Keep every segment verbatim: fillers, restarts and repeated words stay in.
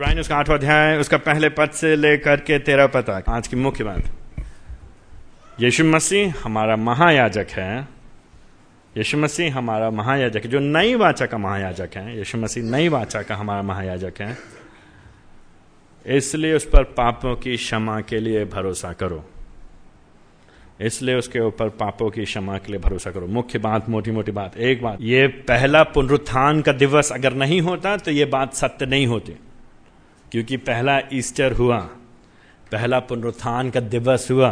इब्रानी उसका आठवां अध्याय उसका पहले पद से लेकर के तेरह पद तक। आज की मुख्य बात, यीशु मसीह हमारा महायाजक है। यीशु मसीह हमारा महायाजक है जो नई वाचा का महायाजक है। यीशु मसीह नई वाचा का हमारा महायाजक है, इसलिए उस पर पापों की क्षमा के लिए भरोसा करो। इसलिए उसके ऊपर पापों की क्षमा के लिए भरोसा करो। मुख्य बात, मोटी मोटी बात, एक बात, ये पहला पुनरुत्थान का दिवस अगर नहीं होता तो ये बात सत्य नहीं होती, क्योंकि पहला ईस्टर हुआ, पहला पुनरुत्थान का दिवस हुआ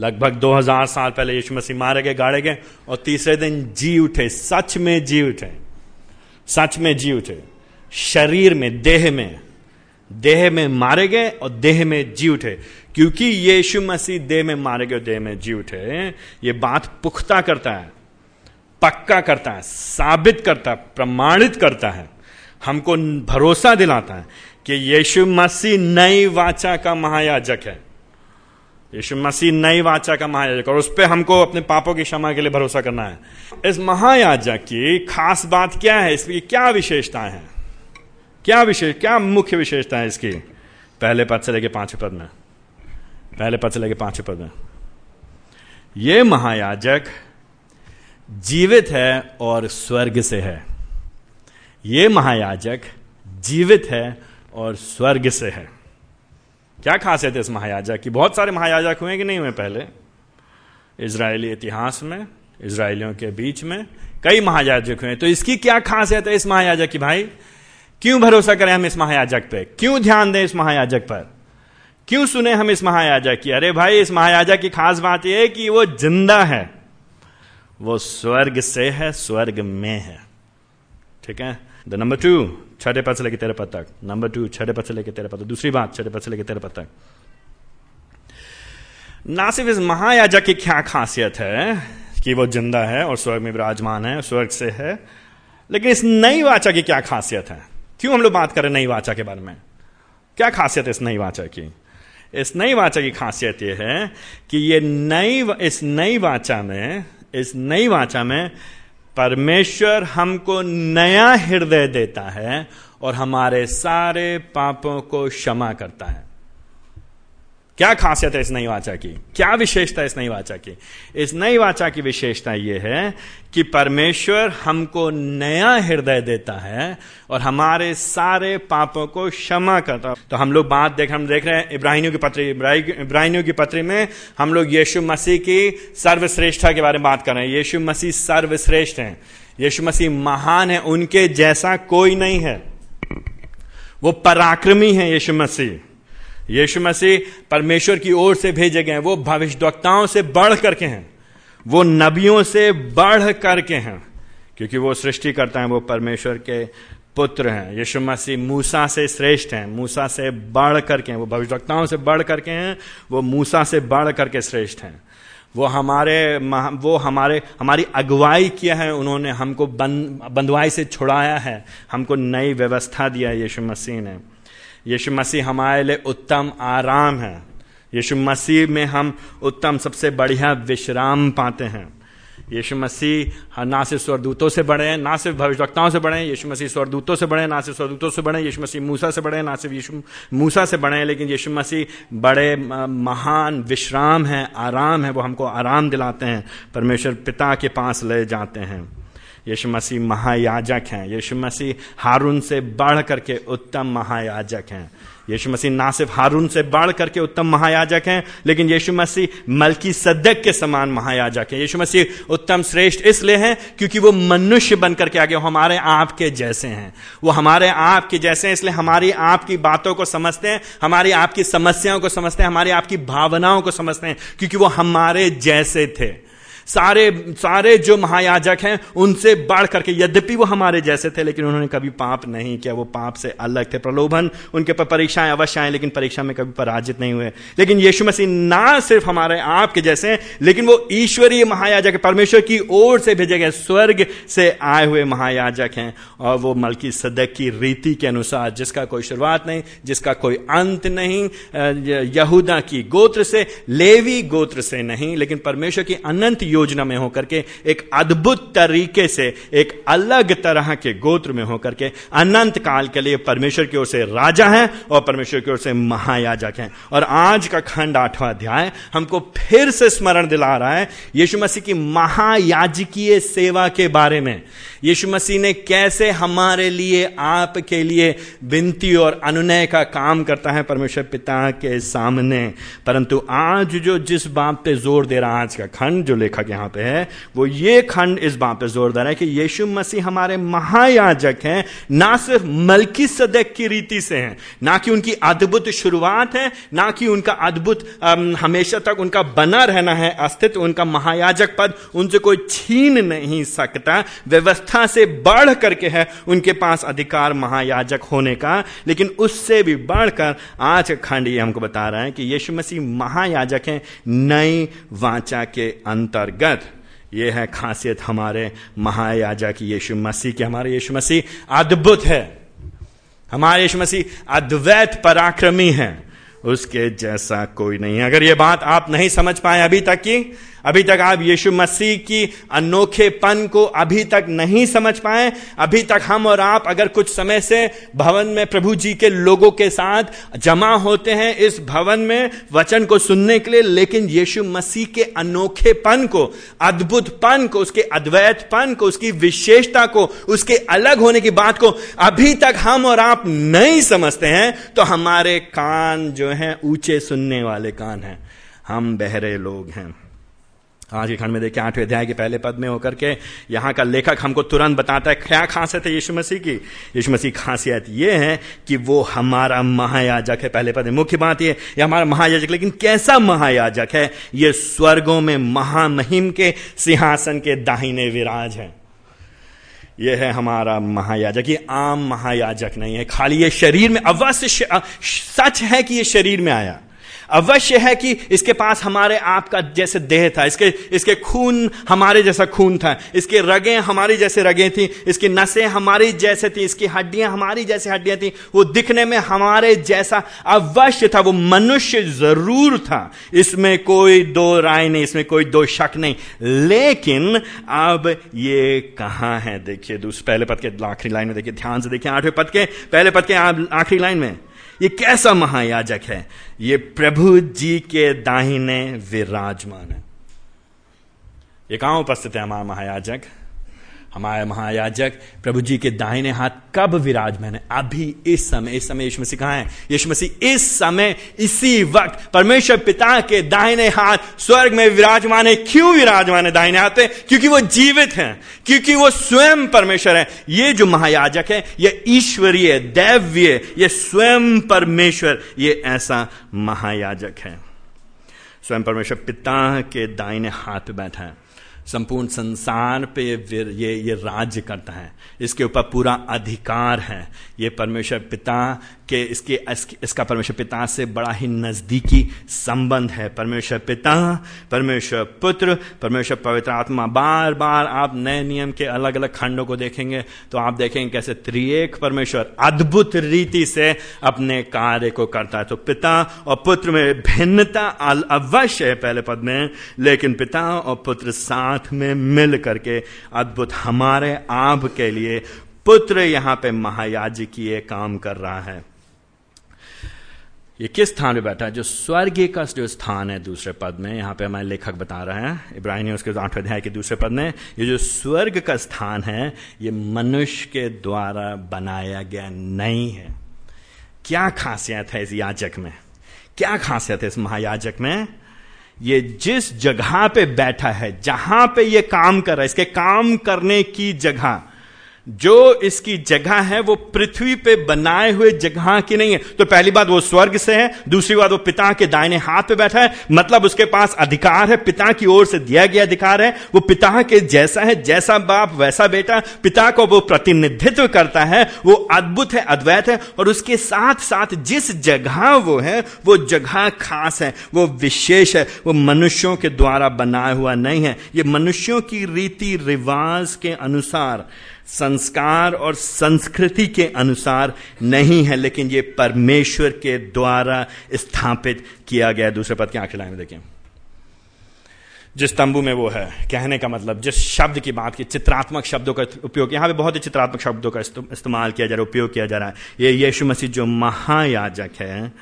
लगभग दो हज़ार साल पहले। यीशु मसीह मारे गए, गाड़े गए और तीसरे दिन जी उठे, सच में जी उठे, सच में जी उठे, शरीर में, देह में, देह में मारे गए और देह में जी उठे। क्योंकि यीशु मसीह देह में मारे गए और देह में जी उठे, ये बात पुख्ता करता है, पक्का करता है, साबित करता है, प्रमाणित करता है, हमको भरोसा दिलाता है कि यीशु मसीह नई वाचा का महायाजक है। यीशु मसीह नई वाचा का महायाजक, और उस पर हमको अपने पापों की क्षमा के लिए भरोसा करना है। इस महायाजक की खास बात क्या है, इसकी क्या विशेषताएं हैं, क्या विशेष, क्या मुख्य विशेषता है इसकी? पहले पद से लेके पांचवें पद में, पहले पद से लेके पांचवें पद में, यह महायाजक जीवित है और स्वर्ग से है। यह महायाजक जीवित है और स्वर्ग से है। क्या खासियत है इस महायाजक की? बहुत सारे महायाजक हुए कि नहीं हुए पहले इजरायली इतिहास में, इजरायलियों के बीच में कई महायाजक हुए, तो इसकी क्या खासियत है इस महायाजक की? भाई क्यों भरोसा करें हम इस महायाजक पे, क्यों ध्यान दें इस महायाजक पर, क्यों सुने हम इस महायाजक की? अरे भाई, इस महायाजक की खास बात यह है कि वो जिंदा है, वो स्वर्ग से है, स्वर्ग में है। ठीक है। द नंबर टू, छठे पद से लेकर तेरह पद तक। नंबर टू, छठे पद से लेकर तेरह पद तक। दूसरी बात, छठे पद से लेकर तेरह पद तक। ना सिर्फ इस महायाजक की क्या खासियत है कि वो जिंदा है और स्वर्ग में विराजमान है, स्वर्ग से है, लेकिन इस नई वाचा की क्या खासियत है? क्यों हम लोग बात करें नई वाचा के बारे में? क्या खासियत है इस नई वाचा की? इस नई वाचा की खासियत यह है कि ये नई, इस नई वाचा में, इस नई वाचा में परमेश्वर हमको नया हृदय देता है और हमारे सारे पापों को क्षमा करता है। क्या खासियत है इस नई वाचा की? क्या विशेषता है इस नई वाचा की? इस नई वाचा की विशेषता यह है कि परमेश्वर हमको नया हृदय देता है और हमारे सारे पापों को क्षमा करता है। तो हम लोग बात देख हम देख रहे हैं इब्रानियों की पत्री, इब्रानियों की पत्री में हम लोग यीशु मसीह की सर्वश्रेष्ठता के बारे में बात कर रहे हैं। यीशु मसीह सर्वश्रेष्ठ हैं, यीशु मसीह महान है, उनके जैसा कोई नहीं है, वो पराक्रमी है। यीशु मसीह, यीशु मसीह परमेश्वर की ओर से भेजे गए हैं, वो भविष्यद्वक्ताओं से बढ़ करके हैं, वो नबियों से बढ़ करके हैं, क्योंकि वो सृष्टि करता है, वो परमेश्वर के पुत्र हैं। यीशु मसीह मूसा से श्रेष्ठ हैं, मूसा से बढ़ करके हैं, वो भविष्यद्वक्ताओं से बढ़ करके हैं, वो मूसा से बढ़ करके श्रेष्ठ हैं। वो हमारे वो हमारे हमारी अगुवाई किया है उन्होंने, हमको बंधुआई से छुड़ाया है, हमको नई व्यवस्था दिया है यीशु मसीह ने। यीशु मसीह हमारे लिए उत्तम आराम है। यीशु मसीह में हम उत्तम, सबसे बढ़िया विश्राम पाते हैं। यीशु मसीह ना सिर्फ स्वर्गदूतों से बड़े हैं, ना सिर्फ भविष्यवक्ताओं से बड़े हैं, यीशु मसीह स्वर्गदूतों से बड़े हैं, ना सिर्फ स्वर्गदूतों से बड़े हैं, यीशु मसीह मूसा से बड़े हैं, ना सिर्फ यीशु मूसा से बड़े हैं, लेकिन यीशु मसीह बड़े महान विश्राम है, आराम है, वो हमको आराम दिलाते हैं, परमेश्वर पिता के पास ले जाते हैं। यीशु मसीह महायाजक हैं, यीशु मसीह हारून से बढ़ करके उत्तम महायाजक हैं। यीशु मसीह ना सिर्फ हारून से बढ़ करके उत्तम महायाजक हैं, लेकिन यीशु मसीह मलकीसदक के समान महायाजक हैं। यीशु मसीह उत्तम श्रेष्ठ इसलिए हैं क्योंकि वो मनुष्य बन करके आ गए, हमारे आप के जैसे हैं, वो हमारे आप के जैसे हैं, इसलिए हमारी आपकी बातों को समझते हैं, हमारी आपकी समस्याओं को समझते हैं, हमारी आपकी भावनाओं को समझते हैं, क्योंकि वो हमारे जैसे थे। सारे सारे जो महायाजक हैं उनसे बढ़ करके, यद्यपि वो हमारे जैसे थे लेकिन उन्होंने कभी पाप नहीं किया, वो पाप से अलग थे। प्रलोभन उनके पर परीक्षाएं अवश्य आए लेकिन परीक्षा में कभी पराजित नहीं हुए। लेकिन यीशु मसीह ना सिर्फ हमारे आप के जैसे हैं, लेकिन वो ईश्वरीय महायाजक, परमेश्वर की ओर से भेजे गए, स्वर्ग से आए हुए महायाजक हैं, और वो मलकीसदक की रीति के अनुसार, जिसका कोई शुरुआत नहीं, जिसका कोई अंत नहीं, यहूदा की गोत्र से, लेवी गोत्र से नहीं, लेकिन परमेश्वर की अनंत योजना में होकर के एक अद्भुत तरीके से एक अलग तरह के गोत्र में होकर के अनंत काल के लिए परमेश्वर की ओर से राजा हैं और परमेश्वर की ओर से महायाजक हैं। और आज का खंड आठवां अध्याय हमको फिर से स्मरण दिला रहा है यीशु मसीह की महायाजकीय सेवा के बारे में। यीशु मसीह ने कैसे हमारे लिए, आपके लिए विनती और अनुनय का काम करता है परमेश्वर पिता के सामने। परंतु आज जो जिस बात पे जोर दे रहा है आज का खंड, जो लेखक यहाँ पे है, वो ये खंड इस बात पे जोर दे रहा है कि यीशु मसीह हमारे महायाजक हैं, ना सिर्फ मलकीसदक की रीति से हैं, ना कि उनकी अद्भुत शुरुआत है, ना कि उनका अद्भुत हमेशा तक उनका बना रहना है अस्तित्व, उनका महायाजक पद उनसे कोई छीन नहीं सकता, व्यवस्था से बढ़ करके है उनके पास अधिकार महायाजक होने का। लेकिन उससे भी बढ़कर आज का खंड ये हमको बता रहा है कि यीशु मसीह महायाजक हैं नई वाचा के अंतर्गत। यह है खासियत हमारे महायाजक यीशु मसीह की। हमारे यीशु मसीह अद्भुत है, हमारे यीशु मसीह अद्वैत पराक्रमी है, उसके जैसा कोई नहीं है। अगर ये बात आप नहीं समझ पाए अभी तक की, अभी तक आप यीशु मसीह की अनोखेपन को अभी तक नहीं समझ पाए, अभी तक हम और आप अगर कुछ समय से भवन में प्रभु जी के लोगों के साथ जमा होते हैं इस भवन में वचन को सुनने के लिए, लेकिन यीशु मसीह के अनोखेपन को, अद्भुतपन को, उसके अद्वैतपन को, उसकी विशेषता को, उसके अलग होने की बात को अभी तक हम और आप नहीं समझते हैं, तो हमारे कान जो हैं ऊंचे सुनने वाले कान हैं, हम बहरे लोग हैं। आज के खंड में देखिए आठवें अध्याय के पहले पद में होकर के यहाँ का लेखक हमको तुरंत बताता है क्या खासियत है यीशु मसीह की। यीशु मसीह खासियत ये है कि वो हमारा महायाजक है। पहले पद में मुख्य बात ये, ये हमारा महायाजक, लेकिन कैसा महायाजक है? ये स्वर्गों में महामहिम के सिंहासन के दाहिने विराज है। यह है हमारा महायाजक। ये आम महायाजक नहीं है, खाली ये शरीर में, अवश्य सच है कि ये शरीर में आया, अवश्य है कि इसके पास हमारे आपका जैसे देह था, इसके इसके खून हमारे जैसा खून था, इसके रगें हमारी जैसे रगें थी, इसकी नसें हमारी जैसे थी, इसकी हड्डियां हमारी जैसे हड्डियां थी, वो दिखने में हमारे जैसा अवश्य था, वो मनुष्य जरूर था, इसमें कोई दो राय नहीं, इसमें कोई दो शक नहीं। लेकिन अब ये कहां है? देखिए दूसरे पहले पद के आखिरी लाइन में, देखिए ध्यान से देखिए आठवें पद के पहले पद के आखिरी लाइन में, ये कैसा महायाजक है? ये प्रभु जी के दाहिने विराजमान है। ये कहां उपस्थित है हमारा महायाजक? हमारे महायाजक प्रभु जी के दाहिने हाथ कब विराजमान है? अभी इस समय। इस समय यीशु मसीह कहां है? यीशु मसीह इस समय, इसी वक्त परमेश्वर पिता के दाहिने हाथ स्वर्ग में विराजमान है। क्यों विराजमान है दाहिने हाथ पे? क्योंकि वो जीवित हैं, क्योंकि वो स्वयं परमेश्वर है। ये जो महायाजक है ये ईश्वरीय, दैवीय, ये स्वयं परमेश्वर, ये ऐसा महायाजक है। स्वयं परमेश्वर पिता के दाहिने हाथ पे बैठा है, संपूर्ण संसार पे ये ये ये राज्य करता है, इसके ऊपर पूरा अधिकार है। ये परमेश्वर पिता के इसके इसका परमेश्वर पिता से बड़ा ही नज़दीकी संबंध है। परमेश्वर पिता, परमेश्वर पुत्र, परमेश्वर पवित्र आत्मा। बार बार आप नए नियम के अलग अलग खंडों को देखेंगे तो आप देखेंगे कैसे त्रिएक परमेश्वर अद्भुत रीति से अपने कार्य को करता है। तो पिता और पुत्र में भिन्नता अवश्य है पहले पद में, लेकिन पिता और पुत्र साथ में मिल करके अद्भुत हमारे आप के लिए पुत्र यहां पे महायाजकीय काम कर रहा है। ये किस स्थान पे बैठा है? जो स्वर्गीय का जो स्थान है, दूसरे पद में यहाँ पे हमारे लेखक बता रहे हैं इब्रानी उसके आठवें अध्याय के दूसरे पद में, ये जो स्वर्ग का स्थान है ये मनुष्य के द्वारा बनाया गया नहीं है। क्या खासियत है इस याजक में? क्या खासियत है इस महायाजक में? ये जिस जगह पे बैठा है, जहां पे ये काम कर रहा है, इसके काम करने की जगह, जो इसकी जगह है वो पृथ्वी पे बनाए हुए जगह की नहीं है। तो पहली बात वो स्वर्ग से है, दूसरी बात वो पिता के दाहिने हाथ पे बैठा है, मतलब उसके पास अधिकार है, पिता की ओर से दिया गया अधिकार है। वो पिता के जैसा है, जैसा बाप वैसा बेटा, पिता को वो प्रतिनिधित्व करता है, वो अद्भुत है, अद्वैत है। और उसके साथ साथ जिस जगह वो है वो जगह खास है, वो विशेष है, वो मनुष्यों के द्वारा बनाया हुआ नहीं है। ये मनुष्यों की रीति रिवाज के अनुसार, संस्कार और संस्कृति के अनुसार नहीं है, लेकिन ये परमेश्वर के द्वारा स्थापित किया गया। दूसरे पद के आखिरी लाइन में देखें, जिस तंबू में वो है, कहने का मतलब जिस शब्द की बात की, चित्रात्मक शब्दों का उपयोग यहाँ पे बहुत ही चित्रात्मक शब्दों का इस्तेमाल किया जा रहा है, उपयोग किया जा रहा है। ये यीशु मसीह जो महायाजक है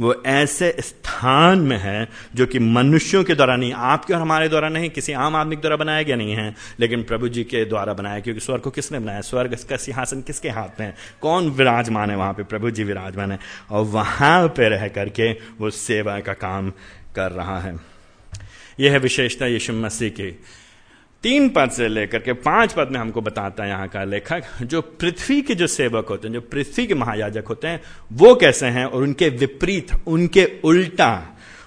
वो ऐसे स्थान में है जो कि मनुष्यों के द्वारा नहीं, आपके और हमारे द्वारा नहीं, किसी आम आदमी के द्वारा बनाया गया नहीं है, लेकिन प्रभु जी के द्वारा बनाया। क्योंकि स्वर्ग को किसने बनाया? स्वर्ग का सिंहासन किसके हाथ में है? कौन विराजमान है वहाँ पे? प्रभु जी विराजमान है और वहाँ पे रह करके वो सेवा का काम कर रहा है। यह है विशेषता यीशु मसीह की। तीन पद से लेकर के पांच पद में हमको बताता है यहाँ का लेखक, जो पृथ्वी के जो सेवक होते हैं, जो पृथ्वी के महायाजक होते हैं, वो कैसे हैं, और उनके विपरीत, उनके उल्टा,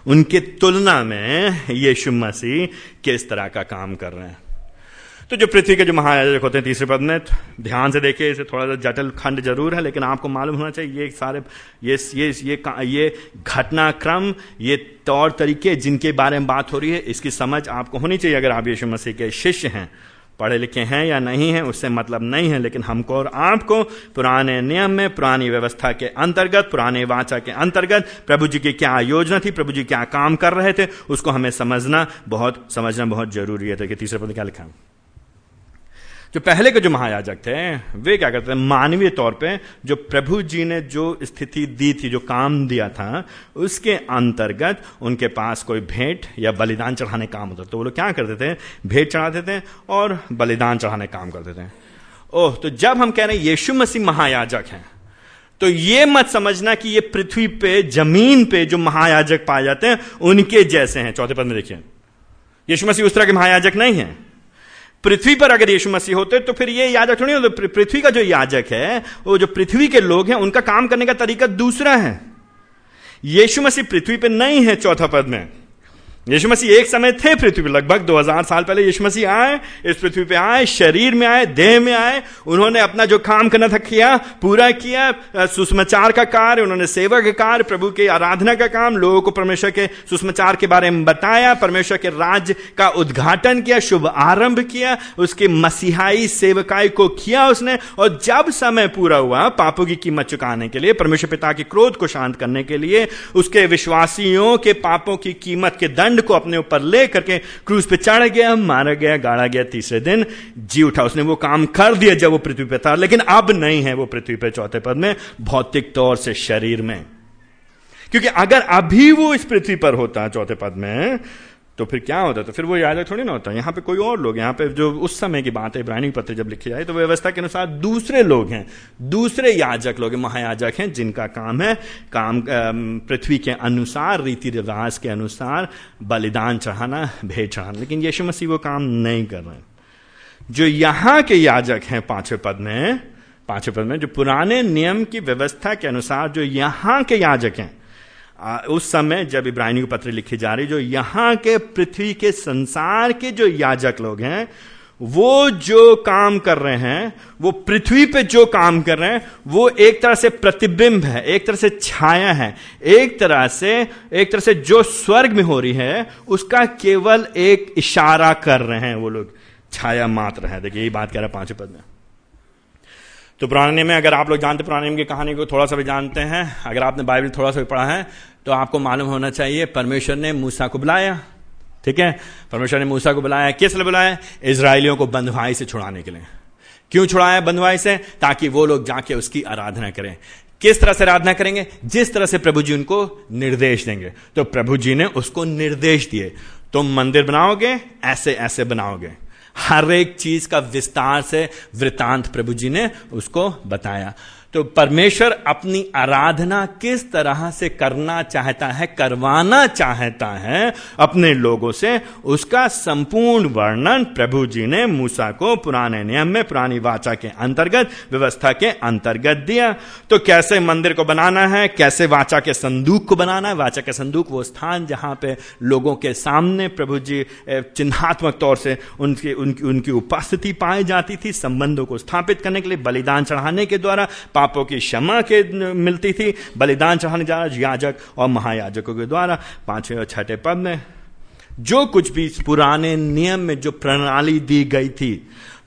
उनके तुलना में यीशु मसीह किस तरह का काम कर रहे हैं। तो जो पृथ्वी के जो महायाजक होते हैं, तीसरे पद में, ध्यान से देखिए, इसे थोड़ा सा जटिल खंड जरूर है, लेकिन आपको मालूम होना चाहिए ये सारे ये ये ये ये घटनाक्रम, ये तौर तरीके जिनके बारे में बात हो रही है, इसकी समझ आपको होनी चाहिए अगर आप यीशु मसीह के शिष्य हैं। पढ़े लिखे हैं या नहीं हैं उससे मतलब नहीं है, लेकिन हमको और आपको पुराने नियम में, पुरानी व्यवस्था के अंतर्गत, पुराने वाचा के अंतर्गत प्रभु जी की क्या योजना थी, प्रभु जी क्या काम कर रहे थे, उसको हमें समझना बहुत समझना बहुत जरूरी है। तो तीसरे पद क्या लिखा है, जो पहले के जो महायाजक थे वे क्या करते थे, मानवीय तौर पे जो प्रभु जी ने जो स्थिति दी थी, जो काम दिया था, उसके अंतर्गत उनके पास कोई भेंट या बलिदान चढ़ाने काम होता, तो वो लोग क्या करते थे, भेंट चढ़ाते थे और बलिदान चढ़ाने काम करते थे। ओह, तो जब हम कह रहे हैं यीशु मसीह महायाजक हैं, तो ये मत समझना कि ये पृथ्वी पे, जमीन पे जो महायाजक पाए जाते हैं उनके जैसे हैं। चौथे पद में देखिए, यीशु मसीह उस तरह के महायाजक नहीं है। पृथ्वी पर अगर यीशु मसीह होते तो फिर ये याजक नहीं होते। पृथ्वी का जो याजक है, वो जो पृथ्वी के लोग हैं, उनका काम करने का तरीका दूसरा है। यीशु मसीह पृथ्वी पर नहीं है। चौथा पद में, यीशु मसीह एक समय थे पृथ्वी पर, लगभग दो हज़ार साल पहले यीशु मसीह आए, इस पृथ्वी पे आए, शरीर में आए, देह में आए, उन्होंने अपना जो काम करना था किया, पूरा किया। सुसमाचार का कार्य, उन्होंने सेवा का कार्य, प्रभु के आराधना का काम, लोगों को परमेश्वर के सुसमाचार के बारे में बताया, परमेश्वर के राज्य का उद्घाटन किया, शुभ आरंभ किया, उसके मसीहाई सेवकाई को किया उसने। और जब समय पूरा हुआ पापों की कीमत चुकाने के लिए, परमेश्वर पिता के क्रोध को शांत करने के लिए, उसके विश्वासियों के पापों की कीमत के दंड को अपने ऊपर ले करके क्रूस पे चढ़ गया, मारा गया, गाड़ा गया, तीसरे दिन जी उठा। उसने वो काम कर दिया जब वो पृथ्वी पे था, लेकिन अब नहीं है वो पृथ्वी पे। चौथे पद में, भौतिक तौर से शरीर में, क्योंकि अगर अभी वो इस पृथ्वी पर होता, चौथे पद में, तो फिर क्या होता, तो फिर वो याजक थोड़ी ना होता। यहाँ पे कोई और लोग, यहाँ पे जो उस समय की बात है, इब्रानी पत्र जब लिखी जाए तो व्यवस्था के अनुसार दूसरे लोग हैं, दूसरे याजक लोग हैं, महायाजक हैं, जिनका काम है काम पृथ्वी के अनुसार, रीति रिवाज के अनुसार बलिदान चढ़ाना, भेंट चढ़ाना। लेकिन यीशु मसीह वो काम नहीं कर रहे हैं। जो यहाँ के याजक हैं, पांचवें पद में, पांचवें पद में जो पुराने नियम की व्यवस्था के अनुसार जो यहाँ के याजक हैं, उस समय जब इब्रानियों को पत्र लिखी जा रही, जो यहाँ के पृथ्वी के संसार के जो याजक लोग हैं, वो जो काम कर रहे हैं, वो पृथ्वी पे जो काम कर रहे हैं, वो एक तरह से प्रतिबिंब है, एक तरह से छाया है, एक तरह से एक तरह से जो स्वर्ग में हो रही है उसका केवल एक इशारा कर रहे हैं। वो लोग छाया मात्र है। देखिए, यही बात कह रहा है पांचवें पद में। तो पुराने में, अगर आप लोग जानते, पुराने में की कहानी को थोड़ा सा भी जानते हैं, अगर आपने बाइबल थोड़ा सा भी पढ़ा है, तो आपको मालूम होना चाहिए परमेश्वर ने मूसा को बुलाया। ठीक है, परमेश्वर ने मूसा को बुलाया, किस लिए बुलाया? इजरायलियों को बंधुआई से छुड़ाने के लिए। क्यों छुड़ाया बंधुआई से? ताकि वो लोग जाके उसकी आराधना करें। किस तरह से आराधना करेंगे? जिस तरह से प्रभु जी उनको निर्देश देंगे। तो प्रभु जी ने उसको निर्देश दिए, तुम मंदिर बनाओगे, ऐसे ऐसे बनाओगे। हर एक चीज का विस्तार से वृतांत प्रभु जी ने उसको बताया। तो परमेश्वर अपनी आराधना किस तरह से करना चाहता है, करवाना चाहता है अपने लोगों से, उसका संपूर्ण वर्णन प्रभु जी ने मूसा को पुराने नियम में, पुरानी वाचा के अंतर्गत, व्यवस्था के अंतर्गत दिया। तो कैसे मंदिर को बनाना है, कैसे वाचा के संदूक को बनाना है। वाचा के संदूक वो स्थान जहाँ पे लोगों के सामने प्रभु जी चिन्हात्मक तौर से उनकी उनकी उनकी उपस्थिति पाई जाती थी, संबंधों को स्थापित करने के लिए, बलिदान चढ़ाने के द्वारा पापों की क्षमा के मिलती थी, बलिदान चढ़ाने जा याजक और महायाजकों के द्वारा। पांचवें और छठे पद में जो कुछ भी पुराने नियम में जो प्रणाली दी गई थी,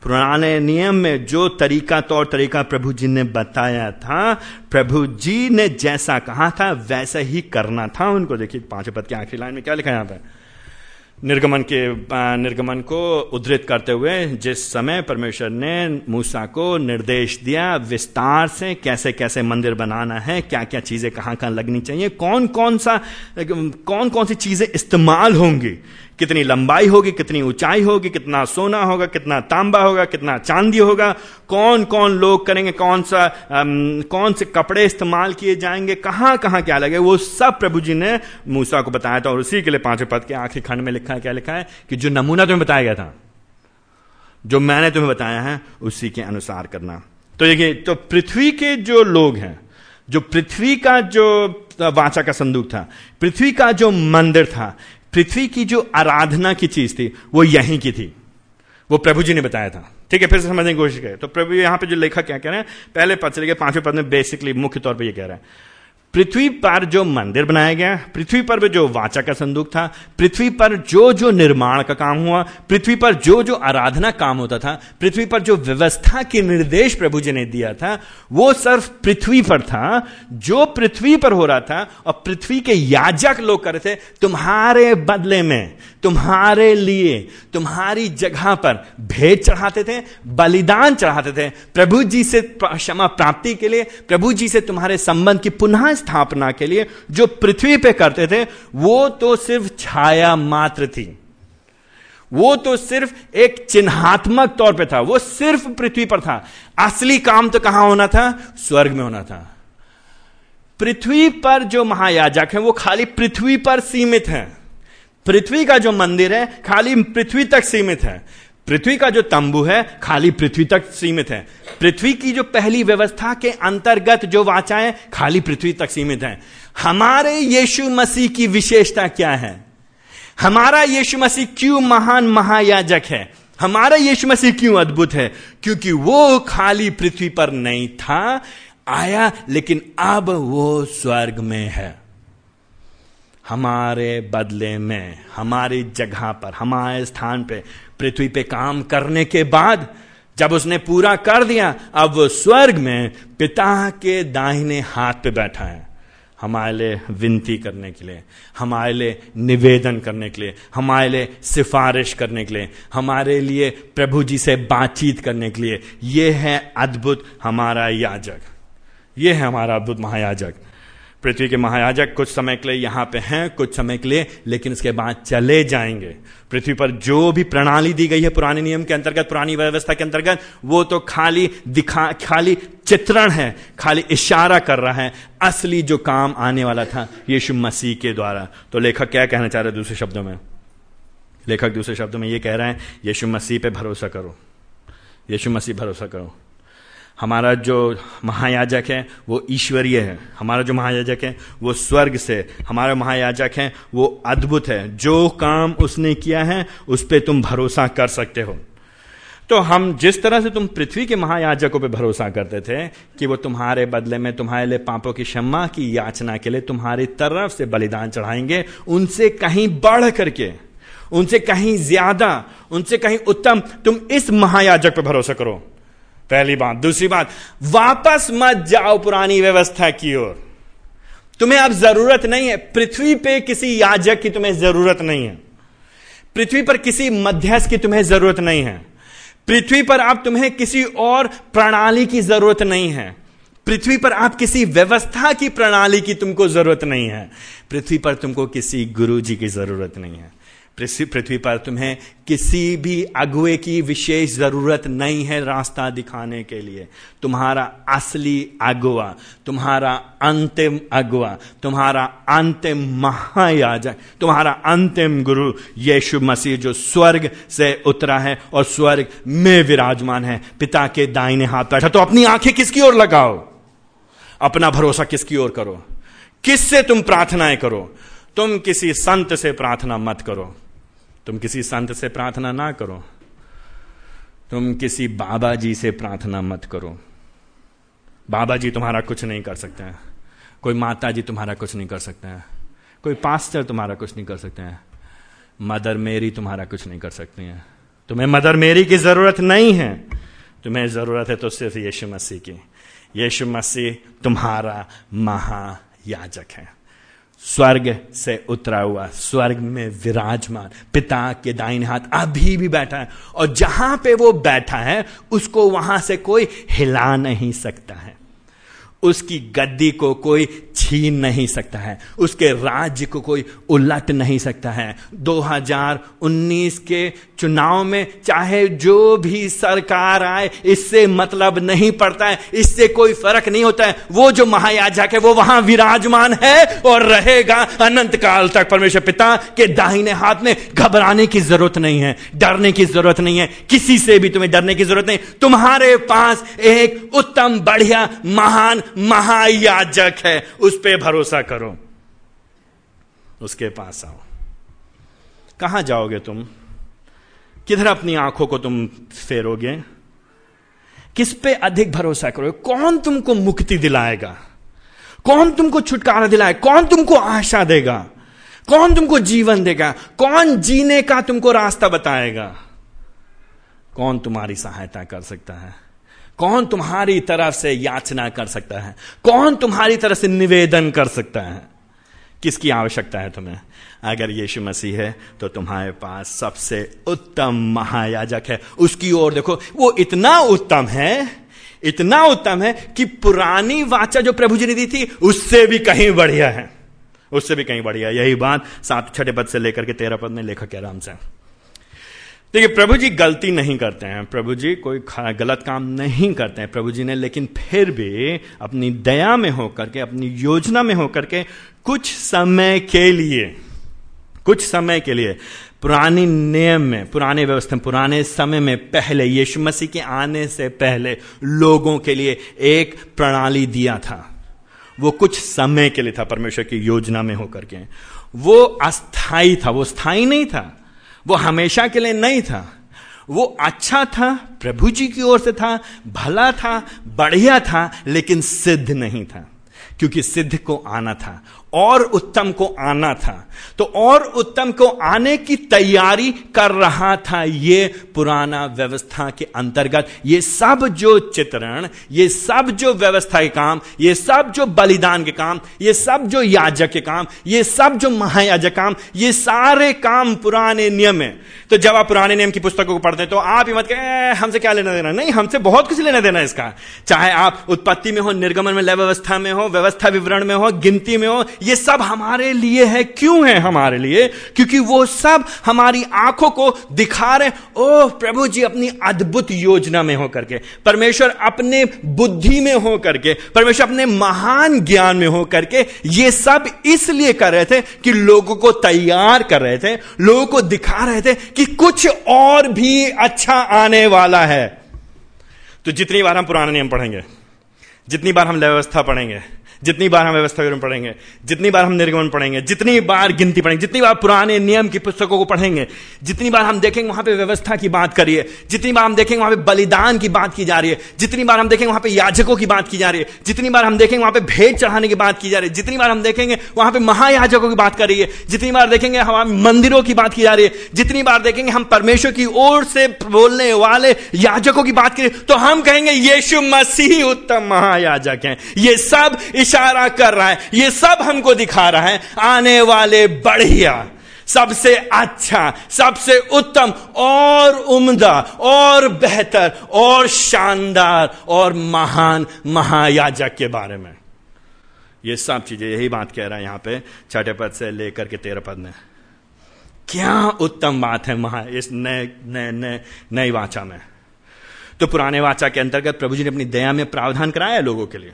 पुराने नियम में जो तरीका तौर तरीका प्रभु जी ने बताया था, प्रभु जी ने जैसा कहा था वैसा ही करना था उनको। देखिए, पांचवें पद के आखिरी लाइन में क्या लिखा है यहाँ पर, निर्गमन के निर्गमन को उद्धृत करते हुए जिस समय परमेश्वर ने मूसा को निर्देश दिया विस्तार से कैसे कैसे मंदिर बनाना है, क्या क्या चीज़ें कहाँ कहाँ लगनी चाहिए, कौन कौन सा कौन कौन सी चीज़ें इस्तेमाल होंगी, कितनी लंबाई होगी, कितनी ऊंचाई होगी, कितना सोना होगा, कितना तांबा होगा, कितना चांदी होगा, कौन कौन लोग करेंगे, कौन सा अम, कौन से कपड़े इस्तेमाल किए जाएंगे, कहाँ कहाँ क्या लगे, वो सब प्रभु जी ने मूसा को बताया था। और उसी के लिए पांचवें पद के आखिरी खंड में लिखा है, क्या लिखा है कि जो नमूना तुम्हें बताया गया था, जो मैंने तुम्हें बताया है, उसी के अनुसार करना। तो देखिए, तो पृथ्वी के जो लोग हैं, जो पृथ्वी का जो वाचा का संदूक था, पृथ्वी का जो मंदिर था, पृथ्वी की जो आराधना की चीज थी, वो यहीं की थी, वो प्रभु जी ने बताया था। ठीक है, फिर से समझने की कोशिश करें। तो प्रभु यहाँ पे जो लेखक क्या कह रहे हैं, पहले पद से लेकर पांचवें पद में बेसिकली मुख्य तौर पे ये कह रहे हैं, पृथ्वी पर जो मंदिर बनाया गया, पृथ्वी पर भी जो वाचा का संदूक था, पृथ्वी पर जो जो निर्माण का काम हुआ, पृथ्वी पर जो जो आराधना काम होता था, पृथ्वी पर जो व्यवस्था के निर्देश प्रभु जी ने दिया था, वो सिर्फ पृथ्वी पर था, जो पृथ्वी पर हो रहा था। और पृथ्वी के याजक लोग कर रहे थे, तुम्हारे बदले में, तुम्हारे लिए, तुम्हारी जगह पर भेंट चढ़ाते थे, बलिदान चढ़ाते थे, प्रभु जी से क्षमा प्राप्ति के लिए, प्रभु जी से तुम्हारे संबंध की पुनः स्थापना के लिए जो पृथ्वी पे करते थे, वो तो सिर्फ छाया मात्र थी, वो तो सिर्फ एक चिन्हात्मक तौर पे था, वो सिर्फ पृथ्वी पर था। असली काम तो कहां होना था? स्वर्ग में होना था। पृथ्वी पर जो महायाजक है वो खाली पृथ्वी पर सीमित है, पृथ्वी का जो मंदिर है खाली पृथ्वी तक सीमित है, पृथ्वी का जो तंबू है खाली पृथ्वी तक सीमित है, पृथ्वी की जो पहली व्यवस्था के अंतर्गत जो वाचाएं खाली पृथ्वी तक सीमित हैं। हमारे यीशु मसीह की विशेषता क्या है? हमारा यीशु मसीह क्यों महान महायाजक है? हमारा यीशु मसीह क्यों अद्भुत है? क्योंकि वो खाली पृथ्वी पर नहीं था, आया, लेकिन अब वो स्वर्ग में है, हमारे बदले में, हमारी जगह पर, हमारे स्थान पे, पृथ्वी पे काम करने के बाद जब उसने पूरा कर दिया, अब वो स्वर्ग में पिता के दाहिने हाथ पे बैठा है, हमारे लिए विनती करने के लिए, हमारे लिए निवेदन करने के लिए, हमारे लिए सिफारिश करने के लिए, हमारे लिए प्रभु जी से बातचीत करने के लिए। ये है अद्भुत हमारा याजक, ये है हमारा अद्भुत महायाजक। पृथ्वी के महायाजक कुछ समय के लिए यहाँ पे हैं, कुछ समय के लिए, लेकिन उसके बाद चले जाएंगे। पृथ्वी पर जो भी प्रणाली दी गई है पुराने नियम के अंतर्गत, पुरानी व्यवस्था के अंतर्गत, वो तो खाली दिखा खाली चित्रण है, खाली इशारा कर रहा है। असली जो काम आने वाला था यीशु मसीह के द्वारा, तो लेखक क्या कहना चाह रहे हैं दूसरे शब्दों में? लेखक दूसरे शब्दों में ये कह रहे हैं, यीशु मसीह पे भरोसा करो, यीशु मसीह भरोसा करो। हमारा जो महायाजक है वो ईश्वरीय है, हमारा जो महायाजक है वो स्वर्ग से, हमारा महायाजक है वो अद्भुत है, जो काम उसने किया है उस पे तुम भरोसा कर सकते हो। तो हम जिस तरह से तुम पृथ्वी के महायाजकों पे भरोसा करते थे कि वो तुम्हारे बदले में तुम्हारे लिए पापों की क्षमा की याचना के लिए तुम्हारी तरफ से बलिदान चढ़ाएंगे, उनसे कहीं बढ़ करके, उनसे कहीं ज्यादा, उनसे कहीं उत्तम, तुम इस महायाजक पे भरोसा करो। पहली बात। दूसरी बात, वापस मत जाओ पुरानी व्यवस्था की ओर, तुम्हें अब जरूरत नहीं है। पृथ्वी पे किसी याजक की तुम्हें जरूरत नहीं है, पृथ्वी पर किसी मध्यस्थ की तुम्हें जरूरत नहीं है, पृथ्वी पर अब तुम्हें किसी और प्रणाली की जरूरत नहीं है, पृथ्वी पर आप किसी व्यवस्था की प्रणाली की तुमको जरूरत नहीं है, पृथ्वी पर तुमको किसी गुरु जी की जरूरत नहीं है, पृथ्वी पर तुम्हें किसी भी अगुए की विशेष जरूरत नहीं है रास्ता दिखाने के लिए। तुम्हारा असली अगुआ, तुम्हारा अंतिम अगुआ, तुम्हारा अंतिम महायाजक, तुम्हारा अंतिम गुरु यीशु मसीह, जो स्वर्ग से उतरा है और स्वर्ग में विराजमान है, पिता के दाहिने हाथ बैठा। तो अपनी आंखें किसकी ओर लगाओ, अपना भरोसा किसकी ओर करो, किससे तुम प्रार्थनाएं करो? तुम किसी संत से प्रार्थना मत करो, तुम किसी संत से प्रार्थना ना करो, तुम किसी बाबा जी से प्रार्थना मत करो। बाबा जी तुम्हारा कुछ नहीं कर सकते हैं, कोई माता जी तुम्हारा कुछ नहीं कर सकते हैं, कोई पास्टर तुम्हारा कुछ नहीं कर सकते हैं, मदर मेरी तुम्हारा कुछ नहीं कर सकती हैं। तुम्हें मदर मेरी की जरूरत नहीं है, तुम्हें जरूरत है तो सिर्फ यीशु मसीह की। यीशु मसीह तुम्हारा महायाजक है, स्वर्ग से उतरा हुआ, स्वर्ग में विराजमान पिता के दाहिने हाथ अभी भी बैठा है, और जहां पे वो बैठा है उसको वहां से कोई हिला नहीं सकता है, उसकी गद्दी को कोई छीन नहीं सकता है, उसके राज्य को कोई उलट नहीं सकता है। दो हज़ार उन्नीस के चुनाव में चाहे जो भी सरकार आए इससे मतलब नहीं पड़ता है, इससे कोई फर्क नहीं होता है। वो जो महायाजक है वो वहां विराजमान है और रहेगा अनंत काल तक। परमेश्वर पिता के दाहिने हाथ में घबराने की जरूरत नहीं है, डरने की जरूरत नहीं है, किसी से भी तुम्हें डरने की जरूरत नहीं। तुम्हारे पास एक उत्तम, बढ़िया, महान महायाजक है, उस पे भरोसा करो, उसके पास आओ। कहां जाओगे तुम? किधर अपनी आंखों को तुम फेरोगे? किस पे अधिक भरोसा करोगे? कौन तुमको मुक्ति दिलाएगा? कौन तुमको छुटकारा दिलाएगा? कौन तुमको आशा देगा? कौन तुमको जीवन देगा? कौन जीने का तुमको रास्ता बताएगा? कौन तुम्हारी सहायता कर सकता है? कौन तुम्हारी तरफ से याचना कर सकता है? कौन तुम्हारी तरफ से निवेदन कर सकता है? किसकी आवश्यकता है तुम्हें? अगर यीशु मसीह है तो तुम्हारे पास सबसे उत्तम महायाजक है। उसकी ओर देखो, वो इतना उत्तम है, इतना उत्तम है कि पुरानी वाचा जो प्रभु जी ने दी थी उससे भी कहीं बढ़िया है, उससे भी कहीं बढ़िया। यही बात सात छठे पद से लेकर के तेरह पद में लेखक के आराम से। देखिए, प्रभु जी गलती नहीं करते हैं, प्रभु जी कोई गलत काम नहीं करते हैं प्रभु जी ने, लेकिन फिर भी अपनी दया में होकर के, अपनी योजना में होकर के कुछ समय के लिए, कुछ समय के लिए पुराने नियम में, पुराने व्यवस्था में, पुराने समय में, पहले यीशु मसीह के आने से पहले लोगों के लिए एक प्रणाली दिया था। वो कुछ समय के लिए था, परमेश्वर की योजना में होकर के। वो अस्थायी था, वो स्थायी नहीं था, वो हमेशा के लिए नहीं था। वो अच्छा था, प्रभु जी की ओर से था, भला था, बढ़िया था, लेकिन सिद्ध नहीं था, क्योंकि सिद्ध को आना था, और उत्तम को आना था। तो और उत्तम को आने की तैयारी कर रहा था ये पुराना व्यवस्था के अंतर्गत। ये सब जो चित्रण, ये सब जो व्यवस्था के काम, ये सब जो बलिदान के काम, ये सब जो याजक के काम, ये सब जो महायाजक काम, ये सारे काम पुराने नियम है। तो जब आप पुराने नियम की पुस्तकों को पढ़ते हैं तो आप ये मत कहें हमसे क्या लेना देना। नहीं, हमसे बहुत कुछ लेना देना इसका। चाहे आप उत्पत्ति में हो, निर्गमन में, लय व्यवस्था में हो, व्यवस्था विवरण में हो, गिनती में हो, ये सब हमारे लिए है। क्यों है हमारे लिए? क्योंकि वो सब हमारी आंखों को दिखा रहे, ओह प्रभु जी अपनी अद्भुत योजना में होकर के, परमेश्वर अपने बुद्धि में होकर के, परमेश्वर अपने महान ज्ञान में होकर के ये सब इसलिए कर रहे थे कि लोगों को तैयार कर रहे थे, लोगों को दिखा रहे थे कि कुछ और भी अच्छा आने वाला है। तो जितनी बार हम पुराने नियम पढ़ेंगे, जितनी बार हम व्यवस्था पढ़ेंगे, जितनी बार हम व्यवस्था विवरण पढ़ेंगे, जितनी बार हम निर्गमन पढ़ेंगे, जितनी बार गिनती पढ़ेंगे, जितनी बार पुराने नियम की पुस्तकों को पढ़ेंगे, जितनी बार हम देखेंगे वहां पे व्यवस्था की बात करिए, जितनी बार हम देखेंगे वहां पे बलिदान की बात की जा रही है, जितनी बार हम देखेंगे वहां पे याजकों की बात की जा रही है, जितनी बार हम देखेंगे वहां पे भेंट चढ़ाने की बात की जा रही है, जितनी बार हम देखेंगे वहां पे महायाजकों की बात कर रही है, जितनी बार देखेंगे हम मंदिरों की बात की जा रही है, जितनी बार देखेंगे हम परमेश्वर की ओर से बोलने वाले याजकों की बात करिए, तो हम कहेंगे यीशु मसीह उत्तम महायाजक हैं। ये सब इशारा कर रहा है, ये सब हमको दिखा रहा है आने वाले बढ़िया, सबसे अच्छा, सबसे उत्तम और उम्दा और बेहतर और शानदार और महान महायाजक के बारे में। ये सब चीजें, यही बात कह रहा है यहां पे छठे पद से लेकर के तेरह पद में। क्या उत्तम बात है महा इस नए नए नए नई वाचा में। तो पुराने वाचा के अंतर्गत प्रभु जी ने अपनी दया में प्रावधान कराया लोगों के लिए,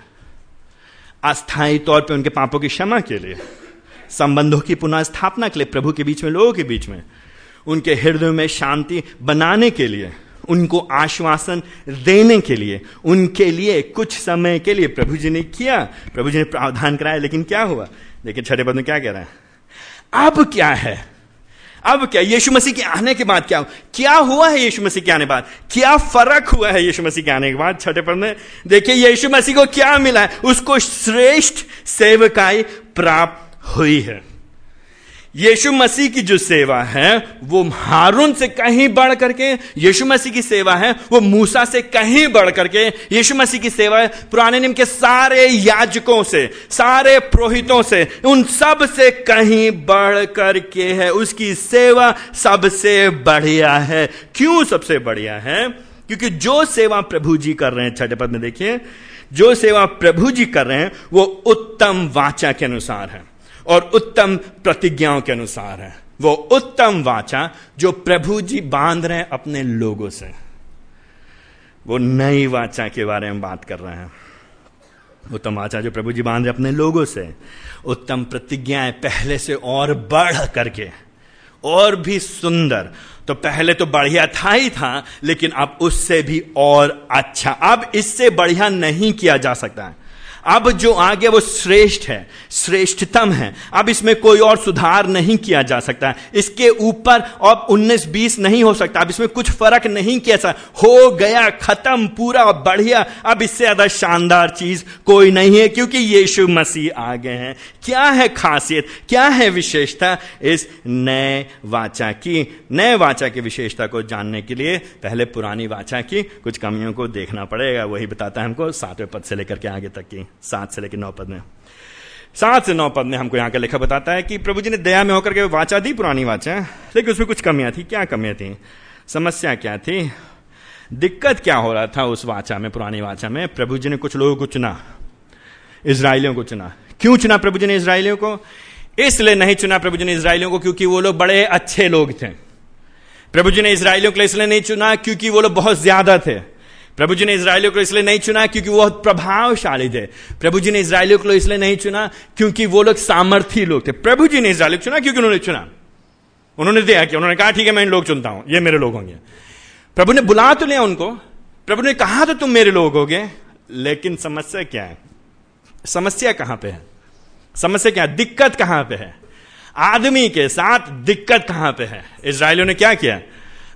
अस्थायी तौर पे उनके पापों की क्षमा के लिए, संबंधों की पुनः स्थापना के लिए, प्रभु के बीच में, लोगों के बीच में, उनके हृदय में शांति बनाने के लिए, उनको आश्वासन देने के लिए, उनके लिए कुछ समय के लिए प्रभु जी ने किया, प्रभु जी ने प्रावधान कराया। लेकिन क्या हुआ? देखिए छठे पद में क्या कह रहा है, अब क्या है, अब क्या यीशु मसीह के आने के बाद क्या हुआ? क्या हुआ है यीशु मसीह के आने के बाद? क्या फर्क हुआ है यीशु मसीह के आने के बाद? छठे पद में देखिए यीशु मसीह को क्या मिला है, उसको श्रेष्ठ सेवकाई प्राप्त हुई है। यीशु मसीह की जो सेवा है वो हारून से कहीं बढ़ करके, यीशु मसीह की सेवा है वो मूसा से कहीं बढ़ करके, यीशु मसीह की सेवा है पुराने नियम के सारे याजकों से, सारे पुरोहितों से, उन सब से कहीं बढ़ करके है। उसकी सेवा सबसे बढ़िया है। क्यों सबसे बढ़िया है? क्योंकि जो सेवा प्रभु जी कर रहे हैं, छठे पद में देखिए, जो सेवा प्रभु जी कर रहे हैं वो उत्तम वाचा के अनुसार है और उत्तम प्रतिज्ञाओं के अनुसार है। वो उत्तम वाचा जो प्रभु जी बांध रहे हैं अपने लोगों से, वो नई वाचा के बारे में बात कर रहे हैं। उत्तम वाचा जो प्रभु जी बांध रहे हैं अपने लोगों से, उत्तम प्रतिज्ञाएं पहले से और बढ़ करके और भी सुंदर। तो पहले तो बढ़िया था ही था, लेकिन अब उससे भी और अच्छा, अब इससे बढ़िया नहीं किया जा सकता है। अब जो आगे वो श्रेष्ठ है, श्रेष्ठतम है। अब इसमें कोई और सुधार नहीं किया जा सकता, इसके ऊपर अब उन्नीस बीस नहीं हो सकता। अब इसमें कुछ फर्क नहीं किया जा सकता, हो गया खत्म, पूरा बढ़िया। अब इससे ज्यादा शानदार चीज कोई नहीं है, क्योंकि यीशु मसीह आ गए हैं। क्या है खासियत, क्या है विशेषता इस नए वाचा की? नए वाचा की विशेषता को जानने के लिए पहले पुरानी वाचा की कुछ कमियों को देखना पड़ेगा। वही बताता है हमको सातवें पद से लेकर के आगे तक की, सात से लेकर नौ पद में, सात से नौ पद में हमको यहाँ का लेखा बताता है कि प्रभु जी ने दया में होकर के वाचा दी, पुरानी वाचा, लेकिन उसमें कुछ कमियां थी। क्या कमियां थी? समस्या क्या थी? दिक्कत क्या हो रहा था उस वाचा में, पुरानी वाचा में? प्रभु जी ने कुछ लोगों को चुना, इजराइलियों को चुना। क्यों चुना प्रभु जी ने इजराइलियों को? इसलिए नहीं चुना प्रभु जी ने इजराइलियों को क्योंकि वो लोग बड़े अच्छे लोग थे। प्रभु जी ने इजराइलियों को इसलिए नहीं चुना क्योंकि वो लोग बहुत ज्यादा थे। प्रभु जी ने इजराइलियों को इसलिए नहीं चुना क्योंकि वो बहुत प्रभावशाली थे। प्रभु जी ने इजराइलियों को इसलिए नहीं चुना क्योंकि वो लोग सामर्थी लोग थे। प्रभु जी ने इजराइलियों को चुना क्योंकि उन्होंने चुना, उन्होंने दिया कि उन्होंने कहा ठीक है मैं इन लोग चुनता हूं, ये मेरे लोग होंगे। प्रभु ने बुला तो लिया उनको, प्रभु ने कहा तो तुम मेरे लोग होगे, लेकिन समस्या क्या है? समस्या कहां पे है? समस्या क्या है? दिक्कत कहां पे है? आदमी के साथ दिक्कत कहां पे है? इजराइलियों ने क्या किया?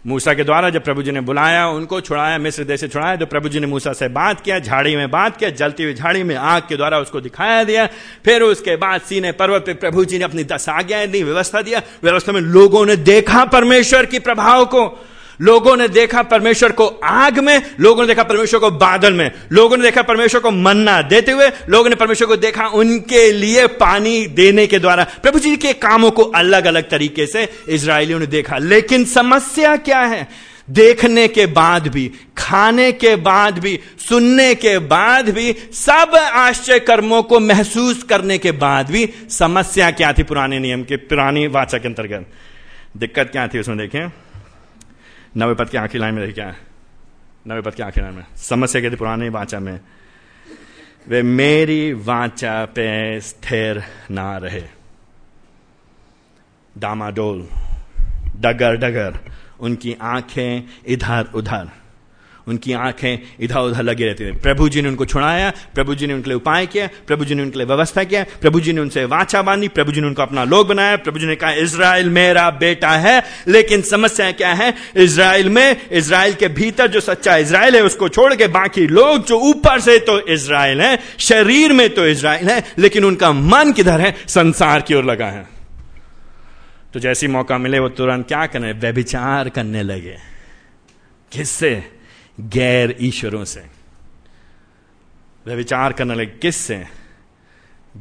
मूसा के द्वारा जब प्रभु जी ने बुलाया, उनको छुड़ाया, मिस्र देश से छुड़ाया, तो प्रभु जी ने मूसा से बात किया, झाड़ी में बात किया, जलती हुई झाड़ी में आग के द्वारा उसको दिखाया दिया। फिर उसके बाद सीनै पर्वत पे प्रभु जी ने अपनी दस आज्ञाएं दी, व्यवस्था दिया। व्यवस्था में लोगों ने देखा परमेश्वर की प्रभाव को, लोगों ने देखा परमेश्वर को आग में, लोगों ने देखा परमेश्वर को बादल में, लोगों ने देखा परमेश्वर को मन्ना देते हुए, लोगों ने परमेश्वर को देखा उनके लिए पानी देने के द्वारा। प्रभु जी के कामों को अलग अलग तरीके से इजराइलियों ने देखा। लेकिन समस्या क्या है? देखने के बाद भी, खाने के बाद भी, सुनने के बाद भी, सब आश्चर्य कर्मों को महसूस करने के बाद भी समस्या क्या थी पुराने नियम के, पुरानी वाचा के अंतर्गत? दिक्कत क्या थी उसमें देखें नवे पद के आखिरी लाइन में। देखिए क्या है नवे पद के आखिरी लाइन में? समस्या क्या थी पुरानी वाचा में? वे मेरी वाचा पे स्थिर ना रहे, डामाडोल, डगर डगर, उनकी आंखें इधर उधर, उनकी आंखें इधर उधर लगी रहती थी। प्रभु जी ने उनको छुड़ाया, प्रभु जी ने उनके लिए उपाय किया, प्रभु जी ने उनके लिए व्यवस्था किया, प्रभु जी ने उनसे वाचा बांधी, प्रभु जी ने उनको अपना लोग बनाया, प्रभु जी ने कहा इजराइल मेरा बेटा है। लेकिन समस्या क्या है? इजराइल में, इजराइल के भीतर जो सच्चा इजराइल है उसको छोड़ के बाकी लोग जो ऊपर से तो इजराइल है, शरीर में तो इजराइल है, लेकिन उनका मन किधर है? संसार की ओर लगा है। तो जैसी मौका मिले वो तुरंत क्या करें? व्यभिचार करने लगे। किससे? गैर ईश्वरों से व्यभिचार करने लगे। किससे?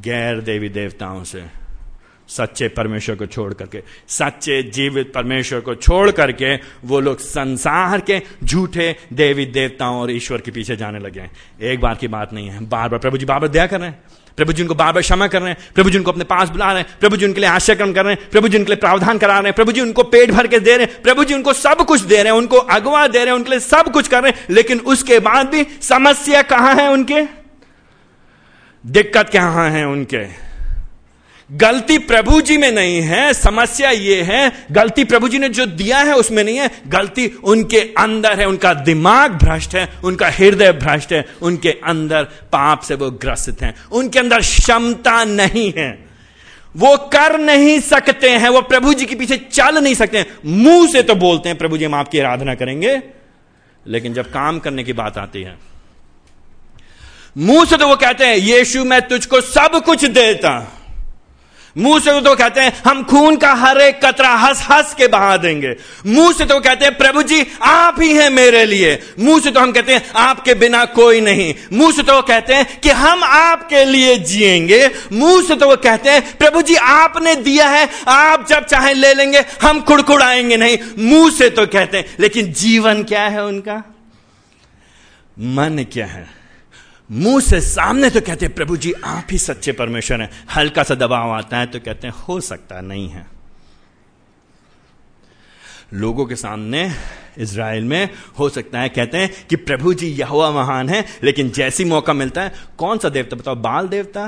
गैर देवी देवताओं से, सच्चे परमेश्वर को छोड़ करके, सच्चे जीवित परमेश्वर को छोड़ करके वो लोग संसार के झूठे देवी देवताओं और ईश्वर के पीछे जाने लगे। एक बार की बात नहीं है, बार बार प्रभु जी बार बार दया कर रहे हैं, प्रभु जी उनको बार बार क्षमा कर रहे हैं, प्रभु जी उनको अपने पास बुला रहे हैं, प्रभु जी उनके लिए आश्चर्यक्रम कर रहे हैं, प्रभु जी उनके लिए प्रावधान करा रहे हैं, प्रभु जी उनको पेट भर के दे रहे हैं, प्रभु जी उनको सब कुछ दे रहे हैं, उनको अगवा दे रहे हैं, उनके लिए सब कुछ कर रहे हैं। लेकिन उसके बाद भी समस्या कहां है उनके? दिक्कत कहां है उनके? गलती प्रभु जी में नहीं है। समस्या ये है, गलती प्रभु जी ने जो दिया है उसमें नहीं है, गलती उनके अंदर है। उनका दिमाग भ्रष्ट है, उनका हृदय भ्रष्ट है, उनके अंदर पाप से वो ग्रसित हैं, उनके अंदर क्षमता नहीं है, वो कर नहीं सकते हैं, वो प्रभु जी के पीछे चल नहीं सकते हैं। मुंह से तो बोलते हैं प्रभु जी हम आपकी आराधना करेंगे, लेकिन जब काम करने की बात आती है, मुंह से तो वो कहते हैं यीशु मैं तुझको सब कुछ देता, मुंह से तो कहते हैं हम खून का हर एक कतरा हंस हंस के बहा देंगे। मुंह से तो कहते हैं प्रभु जी आप ही हैं मेरे लिए। मुंह से तो हम कहते हैं आपके बिना कोई नहीं। मुंह से तो कहते हैं कि हम आपके लिए जिएंगे। मुंह से तो कहते हैं प्रभु जी आपने दिया है, आप जब चाहे ले लेंगे, हम कुड़कुड़ाएंगे नहीं। मुंह से तो कहते हैं, लेकिन जीवन क्या है उनका, मन क्या है। मुंह से सामने तो कहते हैं प्रभु जी आप ही सच्चे परमेश्वर हैं। हल्का सा दबाव आता है तो कहते हैं हो सकता नहीं है। लोगों के सामने इजराइल में हो सकता है कहते हैं कि प्रभु जी यहोवा महान है, लेकिन जैसी मौका मिलता है कौन सा देवता बताओ, बाल देवता,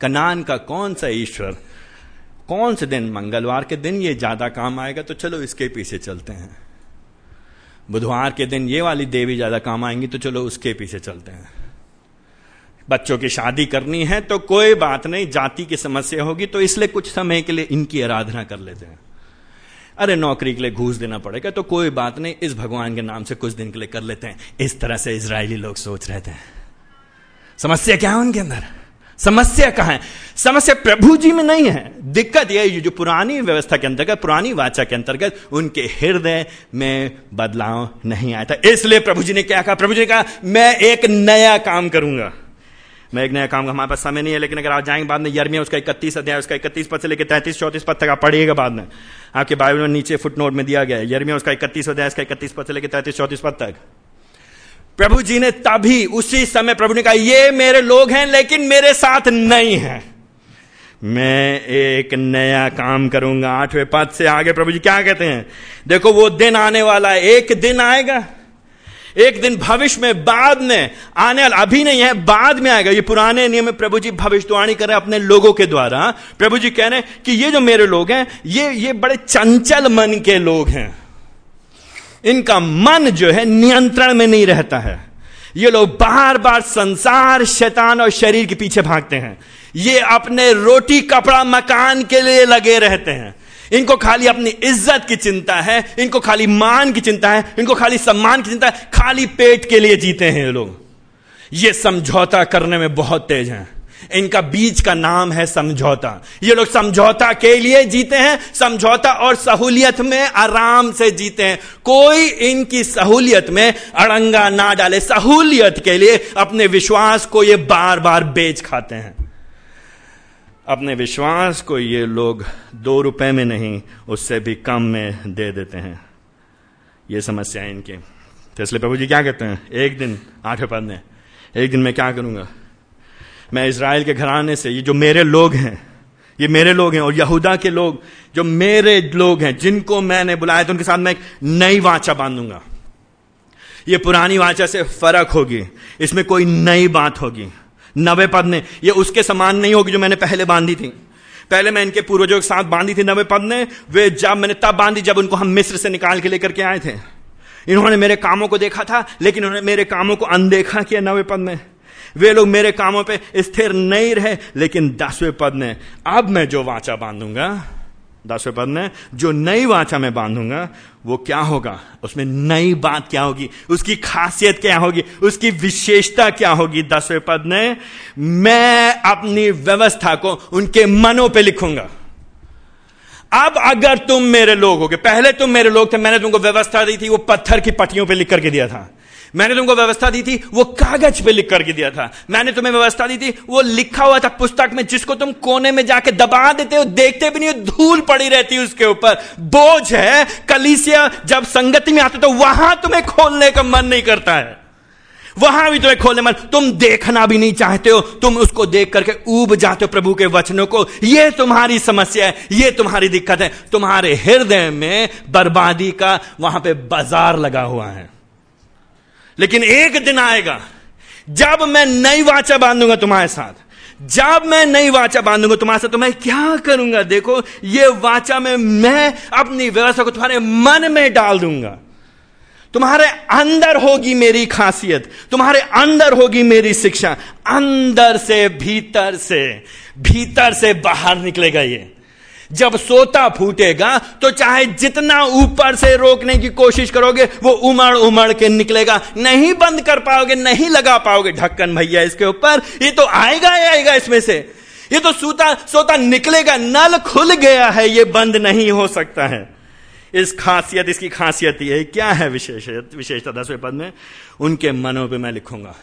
कनान का कौन सा ईश्वर, कौन से दिन, मंगलवार के दिन ये ज्यादा काम आएगा तो चलो इसके पीछे चलते हैं, बुधवार के दिन ये वाली देवी ज्यादा काम आएंगी तो चलो उसके पीछे चलते हैं, बच्चों की शादी करनी है तो कोई बात नहीं, जाति की समस्या होगी तो इसलिए कुछ समय के लिए इनकी आराधना कर लेते हैं, अरे नौकरी के लिए घूस देना पड़ेगा तो कोई बात नहीं, इस भगवान के नाम से कुछ दिन के लिए कर लेते हैं। इस तरह से इजरायली लोग सोच रहे थे। समस्या क्या है उनके अंदर, समस्या कहाँ है? समस्या प्रभु जी में नहीं है। दिक्कत यह जो पुरानी व्यवस्था के अंतर्गत, पुरानी वाचा के अंतर्गत उनके हृदय में बदलाव नहीं आया था। इसलिए प्रभु जी ने क्या कहा, प्रभु जी ने कहा मैं एक नया काम करूंगा, मैं एक नया काम का, हमारे पास समय नहीं है, लेकिन अगर आप जाएंगे बाद में यिर्मयाह उसका इकतीस अध्याय, उसका इकतीस पद से लेकर तैंतीस चौतीस पद तक आप पढ़िएगा, बाद में आपके बाइबल में नीचे फुटनोट में दिया गया है, यिर्मयाह उसका इकतीस अध्याय, उसका इकतीस पद से लेकर तैंतीस चौतीस पद तक। प्रभु जी ने तभी उसी समय प्रभु ने कहा ये मेरे लोग हैं लेकिन मेरे साथ नहीं है, मैं एक नया काम करूंगा। आठवें पद से आगे प्रभु जी क्या कहते हैं, देखो वो दिन आने वाला है, एक दिन आएगा, एक दिन भविष्य में, बाद में आने वाला, अभी नहीं है बाद में आएगा। ये पुराने नियम में प्रभु जी भविष्यवाणी कर रहे हैं अपने लोगों के द्वारा। प्रभु जी कह रहे हैं कि ये जो मेरे लोग हैं ये ये बड़े चंचल मन के लोग हैं, इनका मन जो है नियंत्रण में नहीं रहता है। ये लोग बार बार संसार, शैतान और शरीर के पीछे भागते हैं। ये अपने रोटी कपड़ा मकान के लिए लगे रहते हैं। इनको खाली अपनी इज्जत की चिंता है, इनको खाली मान की चिंता है, इनको खाली सम्मान की चिंता है, खाली पेट के लिए जीते हैं ये लोग। ये समझौता करने में बहुत तेज हैं। इनका बीज का नाम है समझौता। ये लोग समझौता के लिए जीते हैं, समझौता और सहूलियत में आराम से जीते हैं। कोई इनकी सहूलियत में अड़ंगा ना डाले। सहूलियत के लिए अपने विश्वास को ये बार बार बेच खाते हैं। अपने विश्वास को ये लोग दो रुपए में नहीं, उससे भी कम में दे देते हैं। ये समस्या है इनकी। तो इसलिए प्रभु जी क्या कहते हैं, एक दिन, आठवें पद में, एक दिन मैं क्या करूंगा, मैं इजराइल के घराने से, ये जो मेरे लोग हैं, ये मेरे लोग हैं और यहूदा के लोग जो मेरे लोग हैं जिनको मैंने बुलाया था, उनके साथ मैं एक नई वाचा बांधूंगा। ये पुरानी वाचा से फर्क होगी, इसमें कोई नई बात होगी। नवे पद ने ये उसके समान नहीं होगी जो मैंने पहले बांधी थी। पहले मैं इनके पूर्वजों के साथ बांधी थी नवे पद ने, वे जब मैंने तब बांधी जब उनको हम मिस्र से निकाल के लेकर के आए थे। इन्होंने मेरे कामों को देखा था लेकिन उन्होंने मेरे कामों को अनदेखा किया। नवे पद में वे लोग मेरे कामों पे स्थिर नहीं रहे। लेकिन दसवें पद ने अब मैं जो वाचा बांधूंगा, दसवें पद ने जो नई वाचा मैं बांधूंगा वो क्या होगा, उसमें नई बात क्या होगी, उसकी खासियत क्या होगी, उसकी विशेषता क्या होगी। दसवें पद ने मैं अपनी व्यवस्था को उनके मनों पे लिखूंगा। अब अगर तुम मेरे लोग होगे, पहले तुम मेरे लोग थे, मैंने तुमको व्यवस्था दी थी वो पत्थर की पट्टियों पे लिख करके दिया था, मैंने तुमको व्यवस्था दी थी वो कागज पे लिख करके दिया था, मैंने तुम्हें व्यवस्था दी थी वो लिखा हुआ था पुस्तक में जिसको तुम कोने में जाके दबा देते हो, देखते भी नहीं हो, धूल पड़ी रहती है उसके ऊपर, बोझ है। कलीसिया जब संगति में आते तो वहां तुम्हें खोलने का मन नहीं करता है, वहां भी तुम्हें खोलने मन, तुम देखना भी नहीं चाहते हो, तुम उसको देख करके ऊब जाते हो प्रभु के वचनों को। यह तुम्हारी समस्या है, यह तुम्हारी दिक्कत है। तुम्हारे हृदय में बर्बादी का वहां पे बाजार लगा हुआ है। लेकिन एक दिन आएगा जब मैं नई वाचा बांधूंगा तुम्हारे साथ, जब मैं नई वाचा बांधूंगा तुम्हारे साथ, तो मैं क्या करूंगा, देखो ये वाचा में मैं अपनी व्यवस्था को तुम्हारे मन में डाल दूंगा। तुम्हारे अंदर होगी मेरी खासियत, तुम्हारे अंदर होगी मेरी शिक्षा। अंदर से, भीतर से, भीतर से बाहर निकलेगा ये। जब सोता फूटेगा तो चाहे जितना ऊपर से रोकने की कोशिश करोगे वो उमड़ उमड़ के निकलेगा, नहीं बंद कर पाओगे, नहीं लगा पाओगे ढक्कन भैया इसके ऊपर। ये तो आएगा ही आएगा, इसमें से ये तो सोता सोता निकलेगा, नल खुल गया है, ये बंद नहीं हो सकता है। इस खासियत, इसकी खासियत ये क्या है, विशेष विशेषता दसवें पद में, उनके मनों पे मैं लिखूंगा,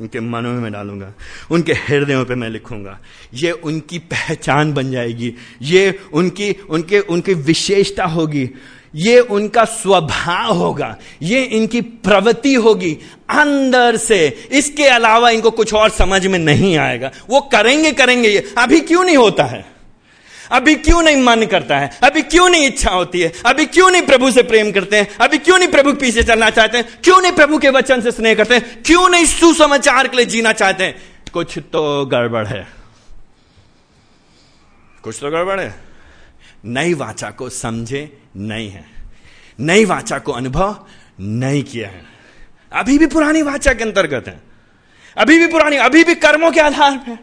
उनके मनों में मैं डालूंगा, उनके हृदयों पे मैं लिखूंगा। ये उनकी पहचान बन जाएगी, ये उनकी उनके उनकी विशेषता होगी, ये उनका स्वभाव होगा, ये इनकी प्रवृत्ति होगी अंदर से। इसके अलावा इनको कुछ और समझ में नहीं आएगा। वो करेंगे करेंगे ये, अभी क्यों नहीं होता है, अभी क्यों नहीं मन करता है, अभी क्यों नहीं इच्छा होती है, अभी क्यों नहीं प्रभु से प्रेम करते हैं, अभी क्यों नहीं प्रभु के पीछे चलना चाहते हैं, क्यों नहीं प्रभु के वचन से स्नेह करते हैं, क्यों नहीं सुसमाचार के लिए जीना चाहते हैं। कुछ तो गड़बड़ है, कुछ तो गड़बड़ है। नई वाचा को समझे नहीं है, नई वाचा को अनुभव नहीं किया है, अभी भी पुरानी वाचा के अंतर्गत है, अभी भी पुरानी, अभी भी कर्मों के आधार पर,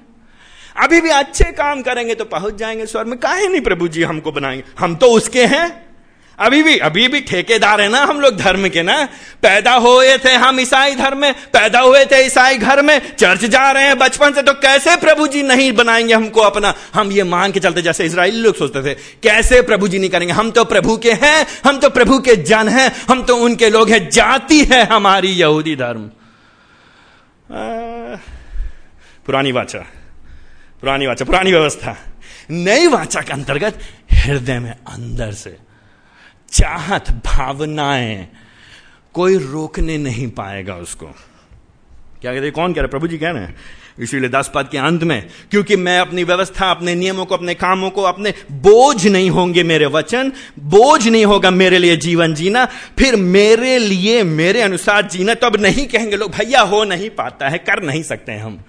अभी भी अच्छे काम करेंगे तो पहुंच जाएंगे स्वर्ग में, काहे नहीं प्रभु जी हमको बनाएंगे, हम तो उसके हैं, अभी भी अभी भी ठेकेदार है ना हम लोग धर्म के ना। पैदा हुए थे हम ईसाई धर्म में, पैदा हुए थे ईसाई घर में, चर्च जा रहे हैं बचपन से, तो कैसे प्रभु जी नहीं बनाएंगे हमको अपना। हम ये मान के चलते, जैसे इजरायली लोग सोचते थे, कैसे प्रभु जी नहीं करेंगे, हम तो प्रभु के हैं, हम तो प्रभु के जन हैं, हम तो उनके लोग हैं, जाति है हमारी यहूदी धर्म। पुरानी वाचा, पुरानी वाचा, पुरानी व्यवस्था। नई वाचा के अंतर्गत हृदय में अंदर से चाहत, भावनाएं, कोई रोकने नहीं पाएगा उसको। क्या कहते हैं, कौन कह रहा है, प्रभु जी कह रहे हैं। इसीलिए दस पद के अंत में, क्योंकि मैं अपनी व्यवस्था, अपने नियमों को, अपने कामों को, अपने बोझ नहीं होंगे मेरे वचन, बोझ नहीं होगा मेरे लिए जीवन जीना, फिर मेरे लिए मेरे अनुसार जीना। तो अब नहीं कहेंगे लोग, भैया हो नहीं पाता है, कर नहीं सकते हैं हम,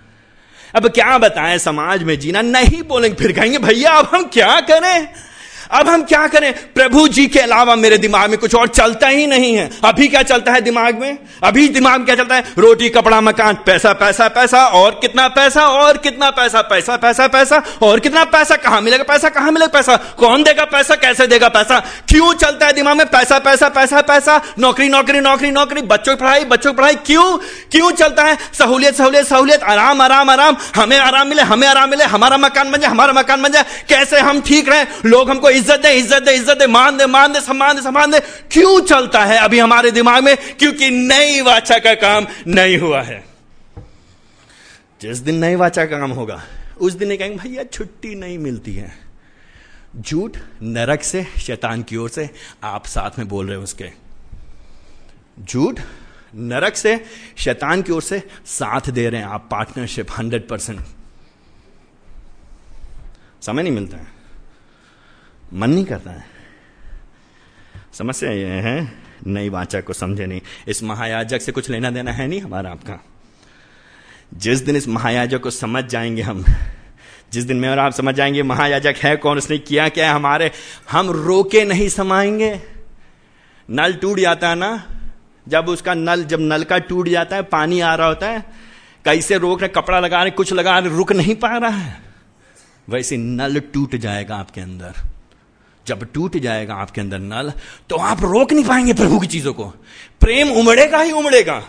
अब क्या बताएं समाज में जीना, नहीं बोलेंगे। फिर कहेंगे भैया अब हम क्या करें, अब हम क्या करें, प्रभु जी के अलावा मेरे दिमाग में कुछ और चलता ही नहीं है। अभी क्या चलता है दिमाग में, अभी दिमाग में क्या चलता है, रोटी कपड़ा मकान, पैसा पैसा पैसा, और कितना पैसा, और कितना पैसा, पैसा पैसा पैसा, और कितना पैसा, कहां मिलेगा पैसा, कहां मिलेगा पैसा, कौन देगा पैसा, कैसे देगा पैसा। क्यों चलता है दिमाग में पैसा पैसा पैसा पैसा, नौकरी नौकरी नौकरी नौकरी, बच्चों की पढ़ाई बच्चों की पढ़ाई, क्यों क्यों चलता है, सहूलियत सहूलियत सहूलियत, आराम आराम आराम, हमें आराम मिले, हमें आराम मिले, हमारा मकान बन जाए, हमारा मकान बन जाए, कैसे हम ठीक रहे, लोग हमको इज्जत दे इज्जत दे इज्जत दे, मान दे मान दे, सम्मान दे सम्मान दे। क्यों चलता है अभी हमारे दिमाग में, क्योंकि नई वाचा का काम नहीं हुआ है। जिस दिन नई वाचा का काम होगा उस दिन कहेंगे भैया छुट्टी नहीं मिलती है। झूठ नरक से, शैतान की ओर से, आप साथ में बोल रहे हो उसके, झूठ नरक से, शैतान की ओर से साथ दे रहे हैं आप, पार्टनरशिप हंड्रेड परसेंट। समय नहीं मिलता है, मन नहीं करता है। समस्या ये है, नई वाचा को समझे नहीं। इस महायाजक से कुछ लेना देना है नहीं हमारा आपका। जिस दिन इस महायाजक को समझ जाएंगे हम, जिस दिन मैं और आप समझ जाएंगे महायाजक है कौन, उसने किया क्या है हमारे, हम रोके नहीं समाएंगे। नल टूट जाता है ना, जब उसका नल जब नल का टूट जाता है, पानी आ रहा होता है, कैसे रोक रहे, कपड़ा लगा रहे, कुछ लगा रहे, रुक नहीं पा रहा है, वैसे नल टूट जाएगा आपके अंदर। जब टूट जाएगा आपके अंदर नल, तो आप रोक नहीं पाएंगे प्रभु की चीजों को। प्रेम उमड़ेगा ही उमड़ेगा,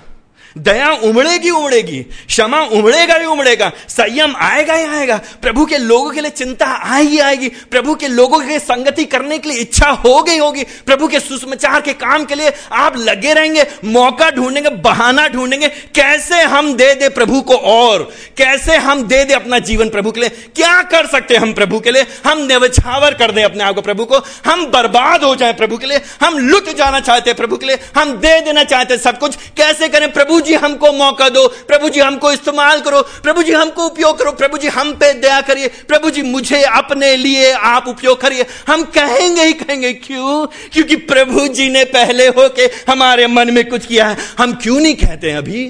दया उमड़ेगी उमड़ेगी, क्षमा उमड़ेगा ही उमड़ेगा, संयम आएगा ही आएगा, प्रभु के लोगों के लिए चिंता आएगी आएगी, प्रभु के लोगों के संगति करने के लिए इच्छा हो गई होगी, प्रभु के सुसमाचार के काम के लिए आप लगे रहेंगे, मौका ढूंढेंगे, बहाना ढूंढेंगे, कैसे हम दे दे प्रभु को, और कैसे हम दे दे अपना जीवन प्रभु के लिए। क्या कर सकते हम प्रभु के लिए, हम न्यौछावर कर दें अपने आप को प्रभु को, हम बर्बाद हो जाए प्रभु के लिए, हम लुट जाना चाहते हैं प्रभु के लिए, हम दे देना चाहते हैं सब कुछ। कैसे करें, प्रभु जी हमको मौका दो, प्रभु जी हमको इस्तेमाल करो, प्रभु जी हमको उपयोग करो, प्रभु जी हम पे दया करिए, प्रभु जी मुझे अपने लिए आप उपयोग करिए, हम कहेंगे ही कहेंगे। क्यों? क्योंकि प्रभु जी ने पहले होके हमारे मन में कुछ किया है। हम क्यों नहीं कहते अभी,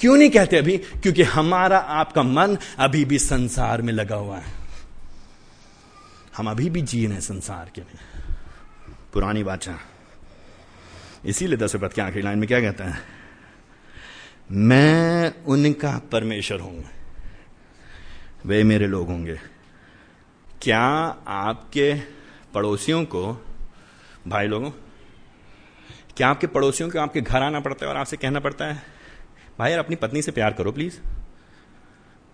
क्यों नहीं कहते अभी, क्योंकि हमारा आपका मन अभी भी संसार में लगा हुआ है, हम अभी भी जी रहे हैं संसार के लिए, पुरानी वाचा। इसीलिए दसवें पद के आखिरी लाइन में क्या कहता है, मैं उनका परमेश्वर होऊंगा, वे मेरे लोग होंगे। क्या आपके पड़ोसियों को, भाई लोगों, क्या आपके पड़ोसियों को आपके घर आना पड़ता है और आपसे कहना पड़ता है, भाई यार अपनी पत्नी से प्यार करो प्लीज,